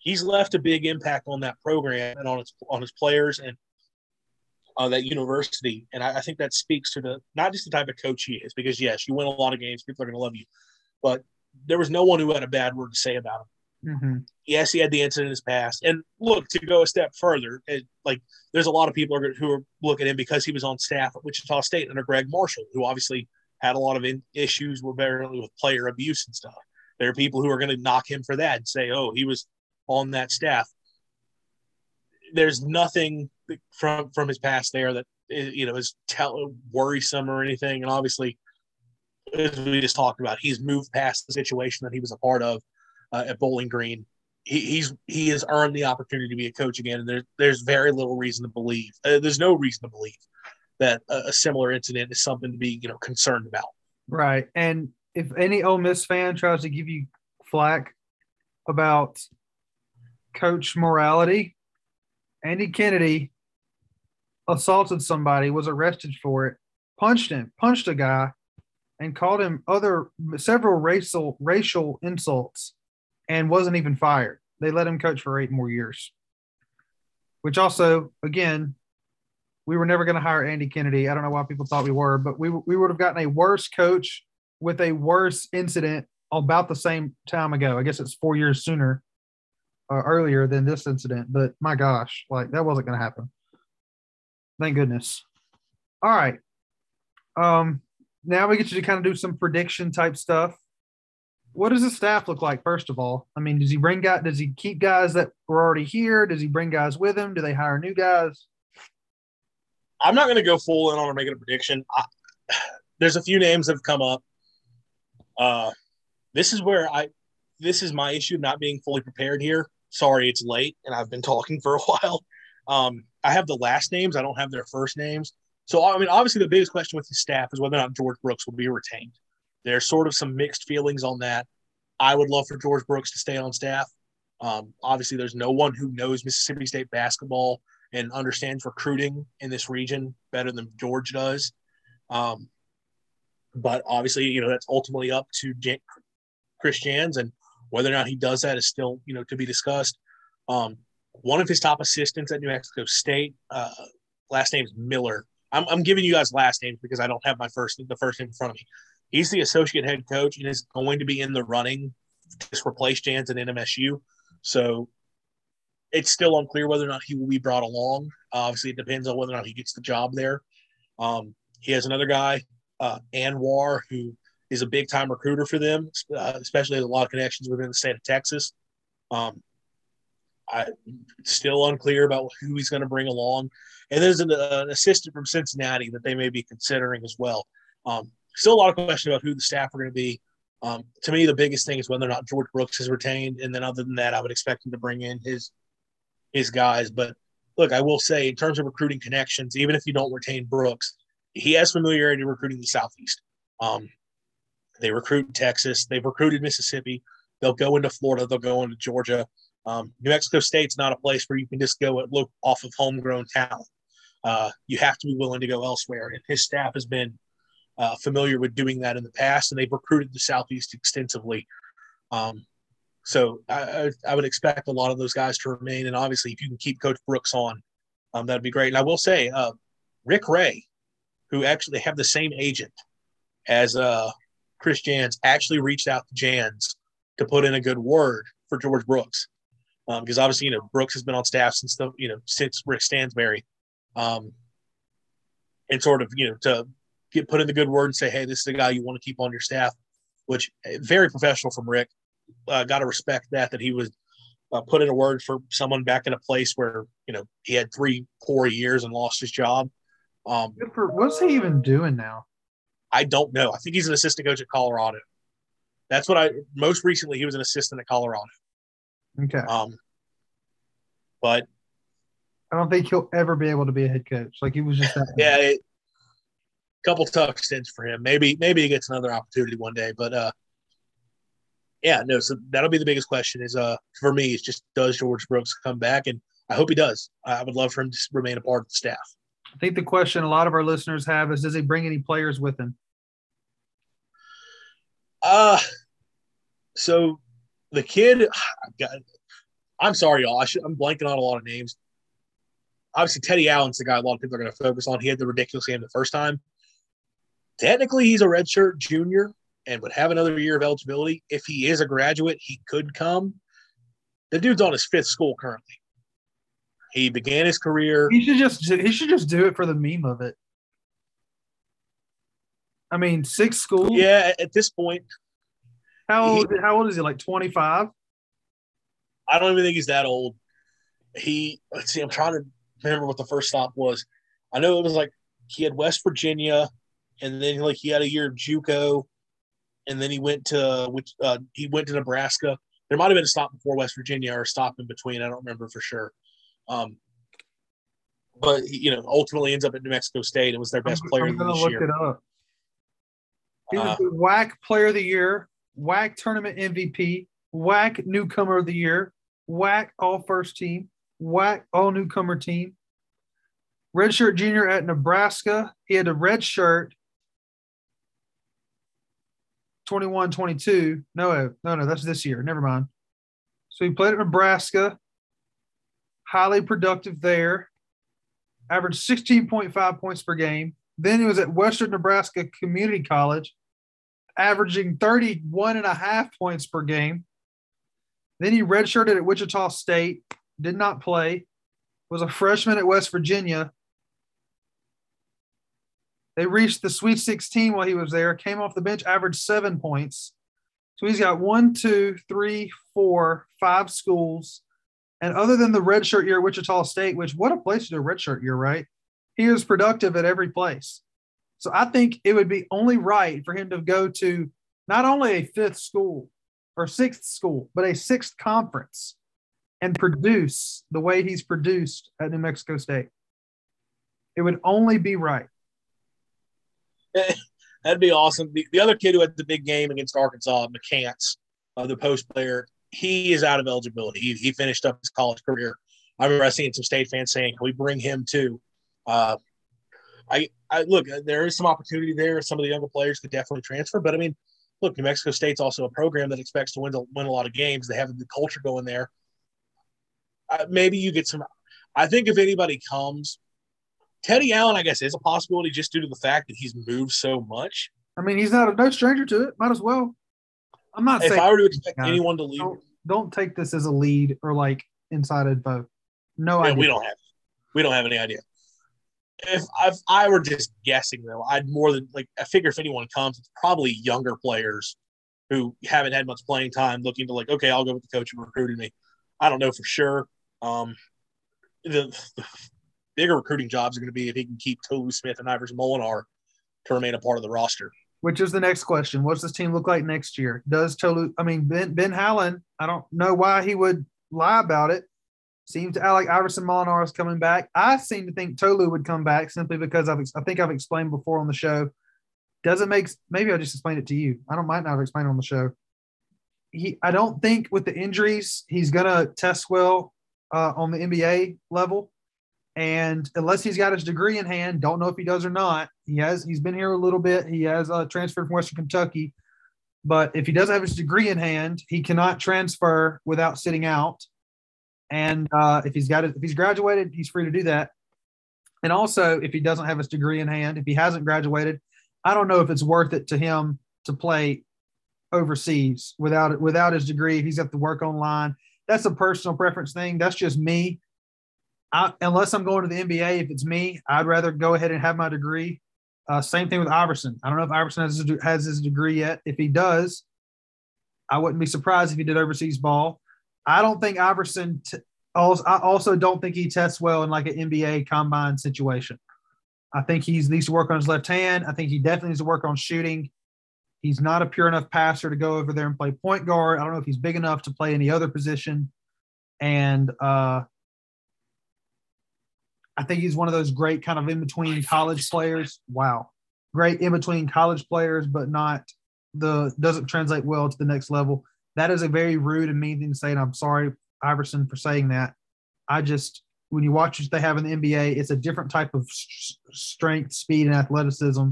he's left a big impact on that program and on his players and that university. And I think that speaks to not just the type of coach he is, because yes, you win a lot of games, people are going to love you, but there was no one who had a bad word to say about him. Mm-hmm. Yes, he had the incident in his past. And look, to go a step further, there's a lot of people who are looking at him because he was on staff at Wichita State under Greg Marshall, who obviously had a lot of issues with player abuse and stuff. There are people who are going to knock him for that and say, oh, he was on that staff. There's nothing from his past there that is worrisome or anything. And obviously, as we just talked about, he's moved past the situation that he was a part of at Bowling Green. He has earned the opportunity to be a coach again, and there's very little reason to believe. There's no reason to believe that a similar incident is something to be concerned about. Right, and if any Ole Miss fan tries to give you flack about coach morality, Andy Kennedy assaulted somebody, was arrested for it, punched a guy, and called him several racial insults, and wasn't even fired. They let him coach for 8 more years, which also, again, we were never going to hire Andy Kennedy. I don't know why people thought we were, but we would have gotten a worse coach with a worse incident about the same time ago. I guess it's 4 years sooner, earlier than this incident, but my gosh, that wasn't going to happen. Thank goodness. All right. Now we get to kind of do some prediction type stuff. What does the staff look like, first of all? I mean, does he keep guys that were already here? Does he bring guys with him? Do they hire new guys? I'm not going to go full in on making a prediction. There's a few names that have come up. This is my issue, not being fully prepared here. Sorry, it's late, and I've been talking for a while. I have the last names. I don't have their first names. So, I mean, obviously the biggest question with his staff is whether or not George Brooks will be retained. There's sort of some mixed feelings on that. I would love for George Brooks to stay on staff. Obviously, there's no one who knows Mississippi State basketball and understands recruiting in this region better than George does. But obviously, that's ultimately up to Chris Jans, and whether or not he does that is still, to be discussed. One of his top assistants at New Mexico State, last name's Miller. I'm giving you guys last names because I don't have the first name in front of me. He's the associate head coach and is going to be in the running to replace Jans at NMSU. So it's still unclear whether or not he will be brought along. Obviously, it depends on whether or not he gets the job there. He has another guy, Anwar, who is a big-time recruiter for them, especially has a lot of connections within the state of Texas. It's still unclear about who he's going to bring along. And there's an assistant from Cincinnati that they may be considering as well. Still a lot of questions about who the staff are going to be. To me, the biggest thing is whether or not George Brooks is retained. And then other than that, I would expect him to bring in his guys. But, look, I will say in terms of recruiting connections, even if you don't retain Brooks, he has familiarity recruiting the Southeast. They recruit Texas. They've recruited Mississippi. They'll go into Florida. They'll go into Georgia. New Mexico State's not a place where you can just go and look off of homegrown talent. You have to be willing to go elsewhere. And his staff has been familiar with doing that in the past, and they've recruited the Southeast extensively. So I would expect a lot of those guys to remain. And obviously, if you can keep Coach Brooks on, that'd be great. And I will say, Rick Ray, who actually have the same agent as Chris Jans, actually reached out to Jans to put in a good word for George Brooks. Because obviously, Brooks has been on staff since Rick Stansbury, and sort of, to get put in the good word and say, hey, this is the guy you want to keep on your staff, which very professional from Rick. Got to respect that he was put in a word for someone back in a place where, he had 3-4 years and lost his job. What's he even doing now? I don't know. I think he's an assistant coach at Colorado. That's what most recently he was an assistant at Colorado. Okay. But I don't think he'll ever be able to be a head coach. He was just that. Yeah, a couple tough stints for him. Maybe he gets another opportunity one day. But So that'll be the biggest question is for me is just does George Brooks come back? And I hope he does. I would love for him to remain a part of the staff. I think the question a lot of our listeners have is, does he bring any players with him? So the kid, I'm sorry, y'all. I'm blanking on a lot of names. Obviously, Teddy Allen's the guy a lot of people are going to focus on. He had the ridiculous game the first time. Technically, he's a redshirt junior and would have another year of eligibility. If he is a graduate, he could come. The dude's on his fifth school currently. He began his career. He should just do it for the meme of it. I mean, six schools. Yeah, at this point. How old is he? Like 25? I don't even think he's that old. Let's see, I'm trying to remember what the first stop was. I know it was like he had West Virginia, and then like he had a year of JUCO, and then he went to Nebraska. There might have been a stop before West Virginia or a stop in between. I don't remember for sure. But he, ultimately ends up at New Mexico State. It was their best player this year. It up. He was the WAC Player of the Year, WAC Tournament MVP, WAC Newcomer of the Year, WAC All First Team, WAC All Newcomer Team, redshirt junior at Nebraska. He had a redshirt 21-22. No, that's this year. Never mind. So he played at Nebraska, highly productive there, averaged 16.5 points per game. Then he was at Western Nebraska Community College, averaging 31.5 points per game. Then he redshirted at Wichita State, did not play, was a freshman at West Virginia. They reached the Sweet 16 while he was there, came off the bench, averaged 7 points. So he's got 5 schools. And other than the redshirt year at Wichita State, which what a place to do a redshirt year, right? He was productive at every place. So I think it would be only right for him to go to not only a fifth school or sixth school, but a sixth conference and produce the way he's produced at New Mexico State. It would only be right. That'd be awesome. The other kid who had the big game against Arkansas, McCants, the post player, he is out of eligibility. He finished up his college career. I remember I seen some state fans saying, can we bring him too? I look, there is some opportunity there. Some of the younger players could definitely transfer. But, I mean, look, New Mexico State's also a program that expects to win a lot of games. They have the culture going there. Maybe you get some – I think if anybody comes – Teddy Allen, I guess, is a possibility just due to the fact that he's moved so much. I mean, he's not no stranger to it. Might as well. I'm not saying – if I were to expect anyone to leave – don't take this as a lead or, like, inside info. No idea. We don't have any idea. If I were just guessing, though, I'd more than – like, I figure if anyone comes, it's probably younger players who haven't had much playing time looking to, like, okay, I'll go with the coach who recruited me. I don't know for sure. The bigger recruiting jobs are going to be if he can keep Tolu Smith and Iverson Molinar to remain a part of the roster. Which is the next question. What's this team look like next year? Does Tolu – I mean, Ben Howland, I don't know why he would lie about it. Seems to like Iverson Molinar is coming back. I seem to think Tolu would come back simply because I think I've explained before on the show. Maybe I just explained it to you. I might not have explained it on the show. I don't think with the injuries he's gonna test well on the NBA level, and unless he's got his degree in hand, don't know if he does or not. He's been here a little bit. He has transferred from Western Kentucky, but if he doesn't have his degree in hand, he cannot transfer without sitting out. And if he's graduated, he's free to do that. And also, if he doesn't have his degree in hand, if he hasn't graduated, I don't know if it's worth it to him to play overseas without his degree. He's got to work online. That's a personal preference thing. That's just me. Unless I'm going to the NBA, if it's me, I'd rather go ahead and have my degree. Same thing with Iverson. I don't know if Iverson has his degree yet. If he does, I wouldn't be surprised if he did overseas ball. I don't think Iverson I also don't think he tests well in like an NBA combine situation. I think he needs to work on his left hand. I think he definitely needs to work on shooting. He's not a pure enough passer to go over there and play point guard. I don't know if he's big enough to play any other position. And I think he's one of those great kind of in-between college players. Wow. Great in-between college players, but doesn't translate well to the next level. That is a very rude and mean thing to say, and I'm sorry, Iverson, for saying that. When you watch what they have in the NBA, it's a different type of strength, speed, and athleticism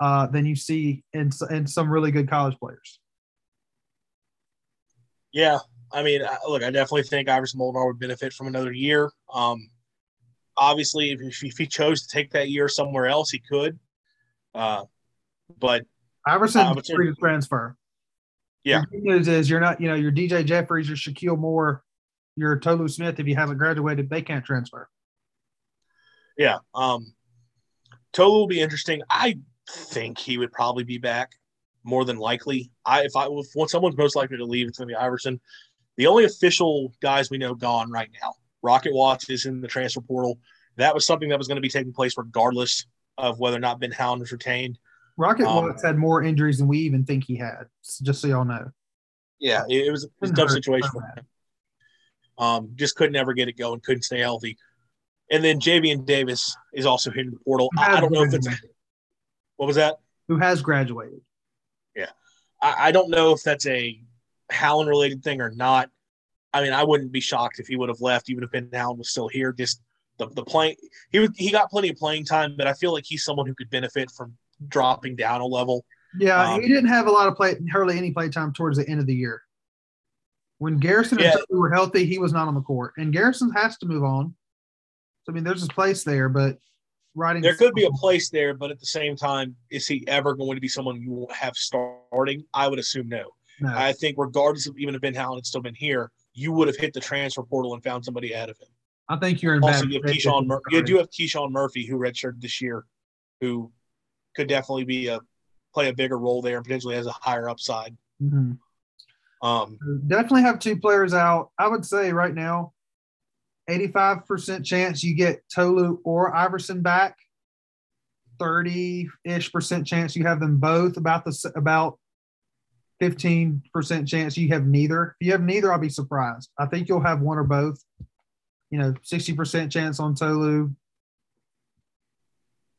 than you see in some really good college players. Yeah, I mean, look, I definitely think Iverson Molinar would benefit from another year. Obviously, if he chose to take that year somewhere else, he could. But Iverson is free to transfer. Yeah. The good news is you're not, you know, your DJ Jeffries, your Shaquille Moore, your Tolu Smith, if you haven't graduated, they can't transfer. Yeah. Tolu will be interesting. I think he would probably be back more than likely. If someone's most likely to leave, it's going to be Iverson. The only official guys we know gone right now, Rocket Watts is in the transfer portal. That was something that was going to be taking place regardless of whether or not Ben Howland was retained. Rocket Watts had more injuries than we even think he had, just so y'all know. Yeah, it was a tough situation for him. Just could never get it going, couldn't stay healthy. And then Javian Davis is also hitting the portal. I don't know if it's – what was that? Who has graduated. Yeah. I don't know if that's a Howland-related thing or not. I mean, I wouldn't be shocked if he would have left, even if Ben Howland was still here. Just the playing – he got plenty of playing time, but I feel like he's someone who could benefit from dropping down a level. Yeah, he didn't have a lot of hardly any play time towards the end of the year. When Garrison and Tony were healthy, he was not on the court. And Garrison has to move on. I mean, there's a place there, but there could be a place there, but at the same time, is he ever going to be someone you will have starting? I would assume no. I think regardless of even if Ben Howland had still been here, you would have hit the transfer portal and found somebody ahead of him. I think you're in bad. Also, you do have Keyshawn Murphy, who redshirted this year, who could definitely be play a bigger role there and potentially has a higher upside. Mm-hmm. Definitely have two players out. I would say right now, 85% chance you get Tolu or Iverson back. 30-ish% chance you have them both. About 15% chance you have neither. If you have neither, I'll be surprised. I think you'll have one or both. You know, 60% chance on Tolu.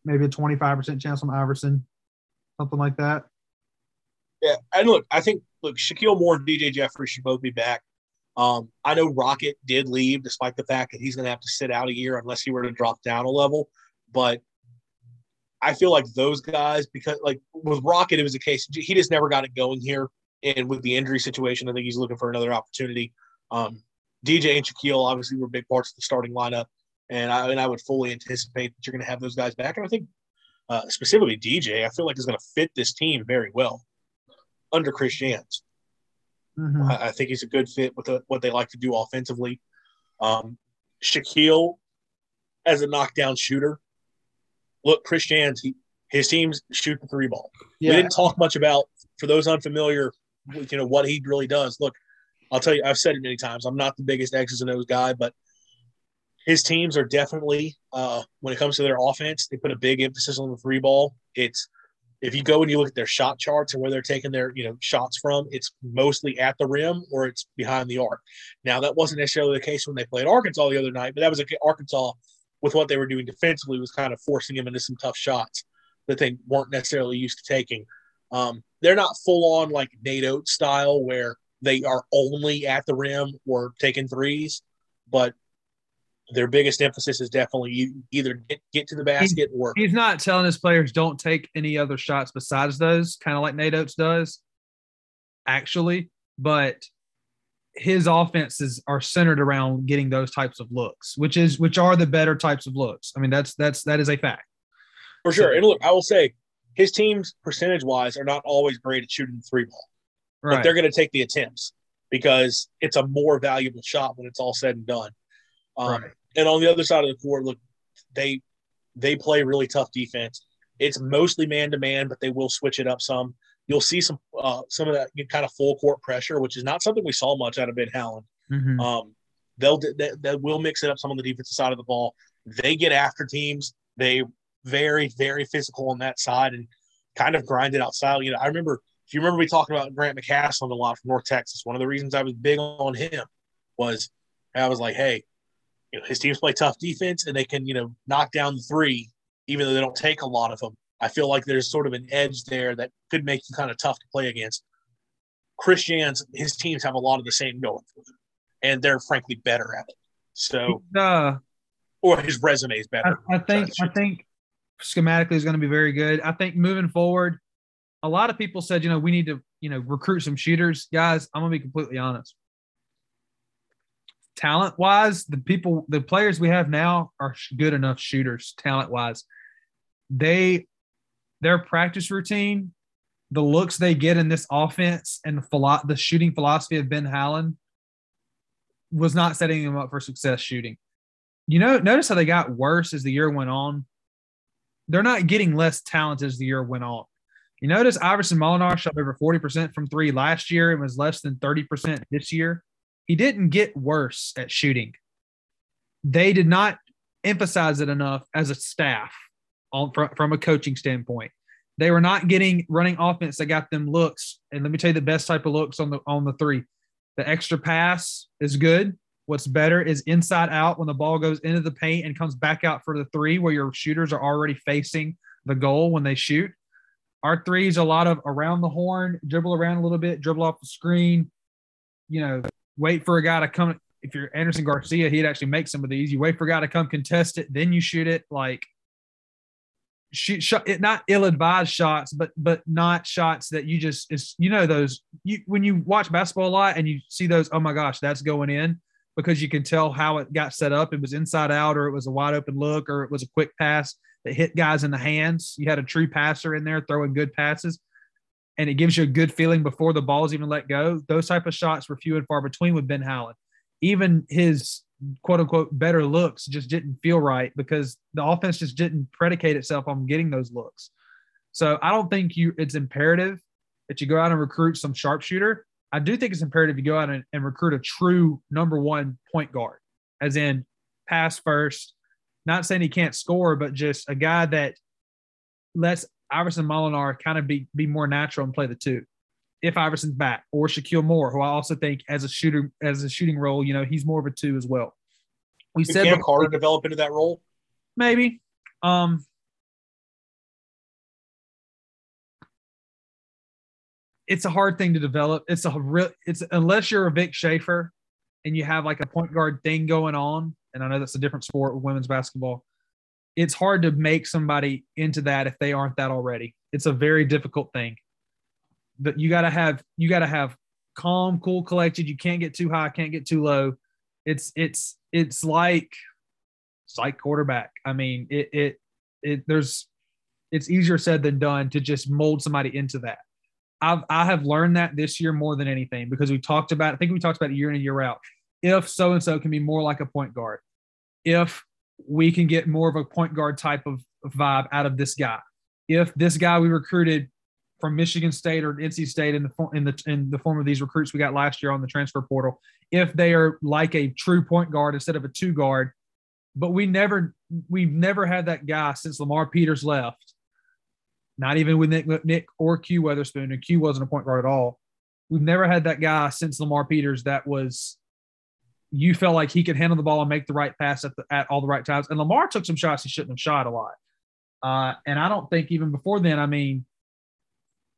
Maybe a 25% chance on Iverson. Something like that. Yeah, and I think Shaquille Moore and DJ Jeffries should both be back. I know Rocket did leave, despite the fact that he's going to have to sit out a year unless he were to drop down a level. But I feel like those guys, because with Rocket, it was a case he just never got it going here. And with the injury situation, I think he's looking for another opportunity. DJ and Shaquille obviously were big parts of the starting lineup, and I would fully anticipate that you're going to have those guys back. And I think specifically DJ, I feel like is going to fit this team very well under Chris Jans. Mm-hmm. I think he's a good fit with what they like to do offensively. Shaquille, as a knockdown shooter, look, Chris Jans, his teams shoot the three ball. Yeah. We didn't talk much about, for those unfamiliar with, what he really does. Look, I'll tell you, I've said it many times, I'm not the biggest X's and O's guy, but his teams are definitely, when it comes to their offense, they put a big emphasis on the three ball. If you go and you look at their shot charts and where they're taking their shots from, it's mostly at the rim or it's behind the arc. Now, that wasn't necessarily the case when they played Arkansas the other night, but that was Arkansas with what they were doing defensively was kind of forcing them into some tough shots that they weren't necessarily used to taking. They're not full-on like Nate Oates style where they are only at the rim or taking threes, but their biggest emphasis is definitely either get to the basket or – he's not telling his players don't take any other shots besides those, kind of like Nate Oates does, actually. But his offenses are centered around getting those types of looks, which are the better types of looks. I mean, that is a fact. For sure. And look, I will say his teams percentage-wise are not always great at shooting the three ball. Right. But they're going to take the attempts because it's a more valuable shot when it's all said and done. Right. And on the other side of the court, look, they play really tough defense. It's mostly man-to-man, but they will switch it up some. You'll see some of that kind of full-court pressure, which is not something we saw much out of Ben Howland. Mm-hmm. They will mix it up some on the defensive side of the ball. They get after teams. They very, very physical on that side and kind of grind it outside. I remember – if you remember me talking about Grant McCaslin a lot from North Texas, one of the reasons I was big on him was I was like, hey, his teams play tough defense and they can, knock down the three, even though they don't take a lot of them. I feel like there's sort of an edge there that could make you kind of tough to play against. Chris Jans, his teams have a lot of the same going for them, and they're frankly better at it. So, or his resume is better. I think schematically is going to be very good. I think moving forward, a lot of people said, we need to, recruit some shooters. Guys, I'm going to be completely honest. talent-wise, the players we have now are good enough shooters, talent-wise. Their practice routine, the looks they get in this offense, and the shooting philosophy of Ben Howland was not setting them up for success shooting. You know, notice how they got worse as the year went on. They're not getting less talented as the year went on. You notice Iverson Molinar shot over 40% from three last year and was less than 30% this year. He didn't get worse at shooting. They did not emphasize it enough as a staff from a coaching standpoint. They were not getting running offense that got them looks. And let me tell you the best type of looks on the three. The extra pass is good. What's better is inside out when the ball goes into the paint and comes back out for the three, where your shooters are already facing the goal when they shoot. Our three is a lot of around the horn, dribble around a little bit, dribble off the screen, wait for a guy to come. If you're Anderson Garcia, he'd actually make some of these. You wait for a guy to come contest it, then you shoot it. Like, shoot, not ill-advised shots, but not shots that you just – when you watch basketball a lot and you see those, oh, my gosh, that's going in, because you can tell how it got set up. It was inside out, or it was a wide-open look, or it was a quick pass that hit guys in the hands. You had a true passer in there throwing good passes, and it gives you a good feeling before the ball's even let go. Those type of shots were few and far between with Ben Howland. Even his quote-unquote better looks just didn't feel right, because the offense just didn't predicate itself on getting those looks. So I don't think it's imperative that you go out and recruit some sharpshooter. I do think it's imperative you go out and recruit a true number one point guard, as in pass first. Not saying he can't score, but just a guy that lets Iverson Molinar kind of be more natural and play the two, if Iverson's back, or Shaquille Moore, who I also think as a shooting role, he's more of a two as well. We said Cam Carter develop into that role, maybe. It's a hard thing to develop. It's unless you're a Vic Schaefer and you have like a point guard thing going on. And I know that's a different sport with women's basketball. It's hard to make somebody into that if they aren't that already. It's a very difficult thing. But you gotta have calm, cool, collected. You can't get too high, can't get too low. It's like quarterback. I mean, it's easier said than done to just mold somebody into that. I have learned that this year more than anything, because we talked about it year in and year out. If so-and-so can be more like a point guard, if we can get more of a point guard type of vibe out of this guy, if this guy we recruited from Michigan State or NC State in the form of these recruits we got last year on the transfer portal, if they are like a true point guard instead of a two guard. But we've never had that guy since Lamar Peters left, not even with Nick or Q Weatherspoon, and Q wasn't a point guard at all. We've never had that guy since Lamar Peters that was – you felt like he could handle the ball and make the right pass at all the right times. And Lamar took some shots he shouldn't have shot a lot. And I don't think even before then, I mean,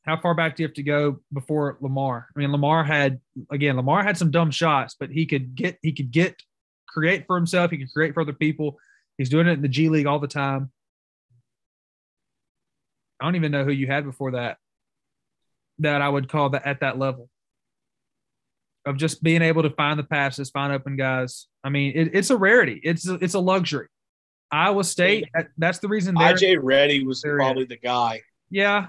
how far back do you have to go before Lamar? I mean, Lamar had some dumb shots, but he could create for himself. He could create for other people. He's doing it in the G League all the time. I don't even know who you had before that I would call that at that level, of just being able to find the passes, find open guys. I mean, it's a rarity. It's a luxury. Iowa State, that's the reason. I.J. Reddy was probably the guy. Yeah,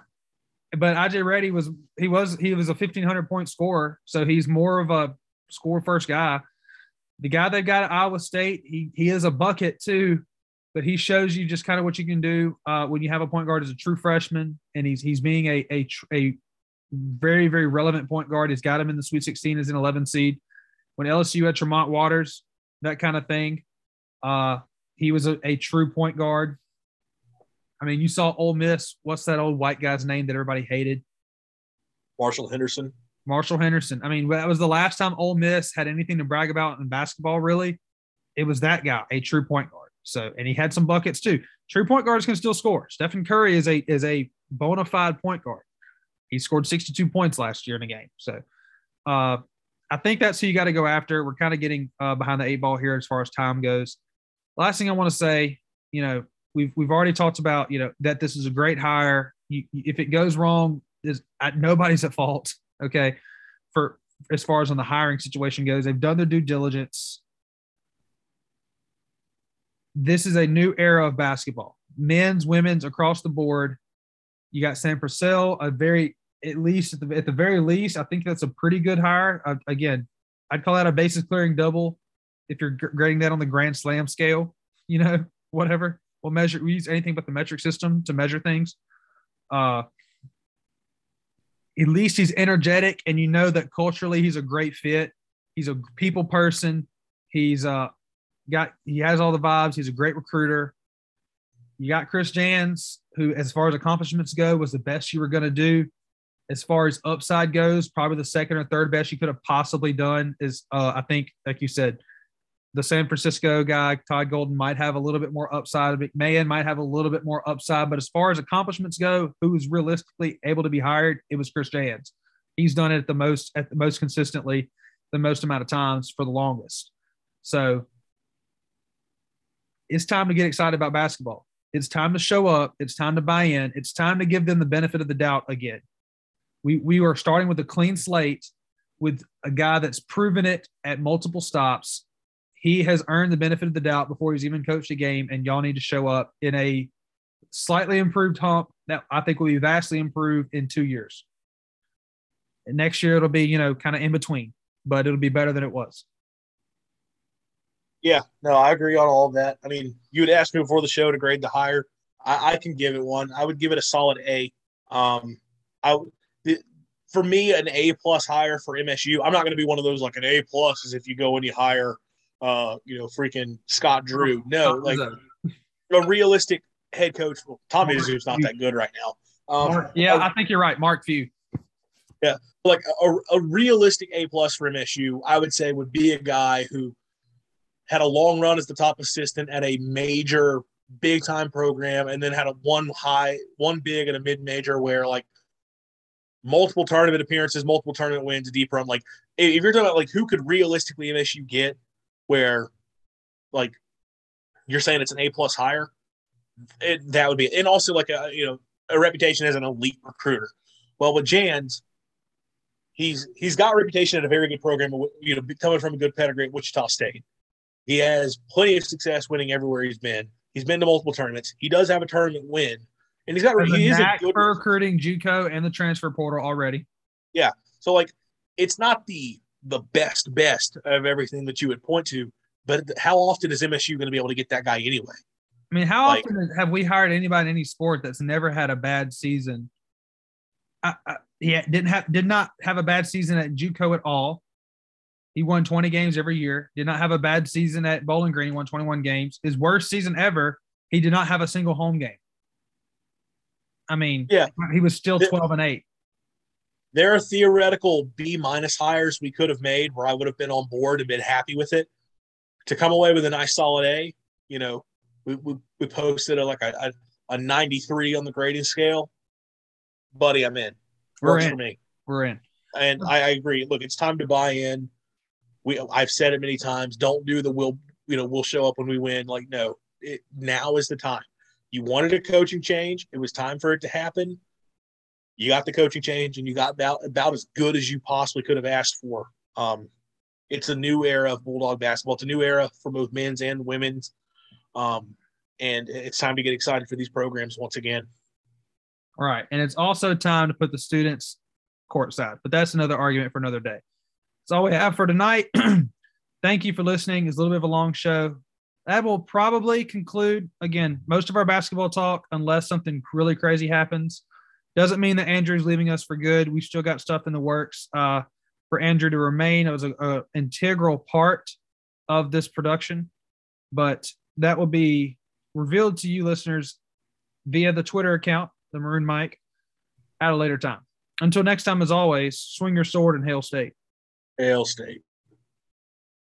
but I.J. Reddy was a 1,500-point scorer, so he's more of a score-first guy. The guy they've got at Iowa State, he is a bucket too, but he shows you just kind of what you can do when you have a point guard as a true freshman, and he's being a very, very relevant point guard. He's got him in the Sweet 16 as an 11 seed. When LSU had Tremont Waters, that kind of thing, he was a true point guard. I mean, you saw Ole Miss. What's that old white guy's name that everybody hated? Marshall Henderson. I mean, that was the last time Ole Miss had anything to brag about in basketball, really. It was that guy, a true point guard. So, and he had some buckets too. True point guards can still score. Stephen Curry is a bona fide point guard. He scored 62 points last year in a game. So I think that's who you got to go after. We're kind of getting behind the eight ball here as far as time goes. Last thing I want to say, we've already talked about, that this is a great hire. If it goes wrong, nobody's at fault, okay, for as far as on the hiring situation goes. They've done their due diligence. this is a new era of basketball. Men's, women's, across the board. You got Sam Purcell, at the very least, I think that's a pretty good hire. Again, I'd call that a basis clearing double if you're grading that on the grand slam scale, you know, whatever. We use anything but the metric system to measure things. At least he's energetic, and you know that culturally he's a great fit. He's a people person. He has all the vibes. He's a great recruiter. You got Chris Jans, who, as far as accomplishments go, was the best you were going to do. As far as upside goes, probably the second or third best you could have possibly done is, I think, like you said, the San Francisco guy, Todd Golden, might have a little bit more upside. McMahon might have a little bit more upside. But as far as accomplishments go, who was realistically able to be hired, it was Chris Jans. He's done it at the most consistently, the most amount of times for the longest. So it's time to get excited about basketball. It's time to show up. It's time to buy in. It's time to give them the benefit of the doubt again. We are starting with a clean slate with a guy that's proven it at multiple stops. He has earned the benefit of the doubt before he's even coached a game, and y'all need to show up in a slightly improved hump that I think will be vastly improved in 2 years. And next year it'll be, kind of in between, but it'll be better than it was. Yeah, no, I agree on all of that. I mean, you had asked me before the show to grade the hire. I can give it one. I would give it a solid A. For me, an A+ hire for MSU. I'm not going to be one of those like an A+ is if you go and you hire, freaking Scott Drew. No, like a realistic head coach. Well, Tommy Izzo's not that good right now. I think you're right, Mark Few. Yeah, like a realistic A+ for MSU, I would say, would be a guy who had a long run as the top assistant at a major big-time program, and then had a one big and a mid-major where, like, multiple tournament appearances, multiple tournament wins, a deep run. Like, if you're talking about, like, who could realistically MSU get where, like, you're saying it's an A+ hire, that would be it. And also, like, a reputation as an elite recruiter. Well, with Jans, he's got a reputation at a very good program, coming from a good pedigree at Wichita State. He has plenty of success winning everywhere he's been. He's been to multiple tournaments. He does have a tournament win. And he's got – he is a good – for recruiting JUCO and the transfer portal already. Yeah. So, like, it's not the best of everything that you would point to, but how often is MSU going to be able to get that guy anyway? I mean, how often have we hired anybody in any sport that's never had a bad season? Did not have a bad season at JUCO at all. He won 20 games every year. Did not have a bad season at Bowling Green. He won 21 games. His worst season ever, he did not have a single home game. I mean, yeah, he was still 12-8. There are theoretical B- hires we could have made where I would have been on board and been happy with it. To come away with a nice solid A, we posted a 93 on the grading scale. Buddy, I'm in. Works for me. We're in. And I agree. Look, it's time to buy in. I've said it many times. Don't do the we'll show up when we win. Like, no, now is the time. You wanted a coaching change. It was time for it to happen. You got the coaching change, and you got about as good as you possibly could have asked for. It's a new era of Bulldog basketball. It's a new era for both men's and women's. And it's time to get excited for these programs once again. All right. And it's also time to put the students courtside. But that's another argument for another day. That's all we have for tonight. Thank you for listening. It's a little bit of a long show. That will probably conclude, again, most of our basketball talk, unless something really crazy happens. Doesn't mean that Andrew's leaving us for good. We've still got stuff in the works for Andrew to remain. It was an integral part of this production. But that will be revealed to you listeners via the Twitter account, the Maroon Mike, at a later time. Until next time, as always, swing your sword and hail state.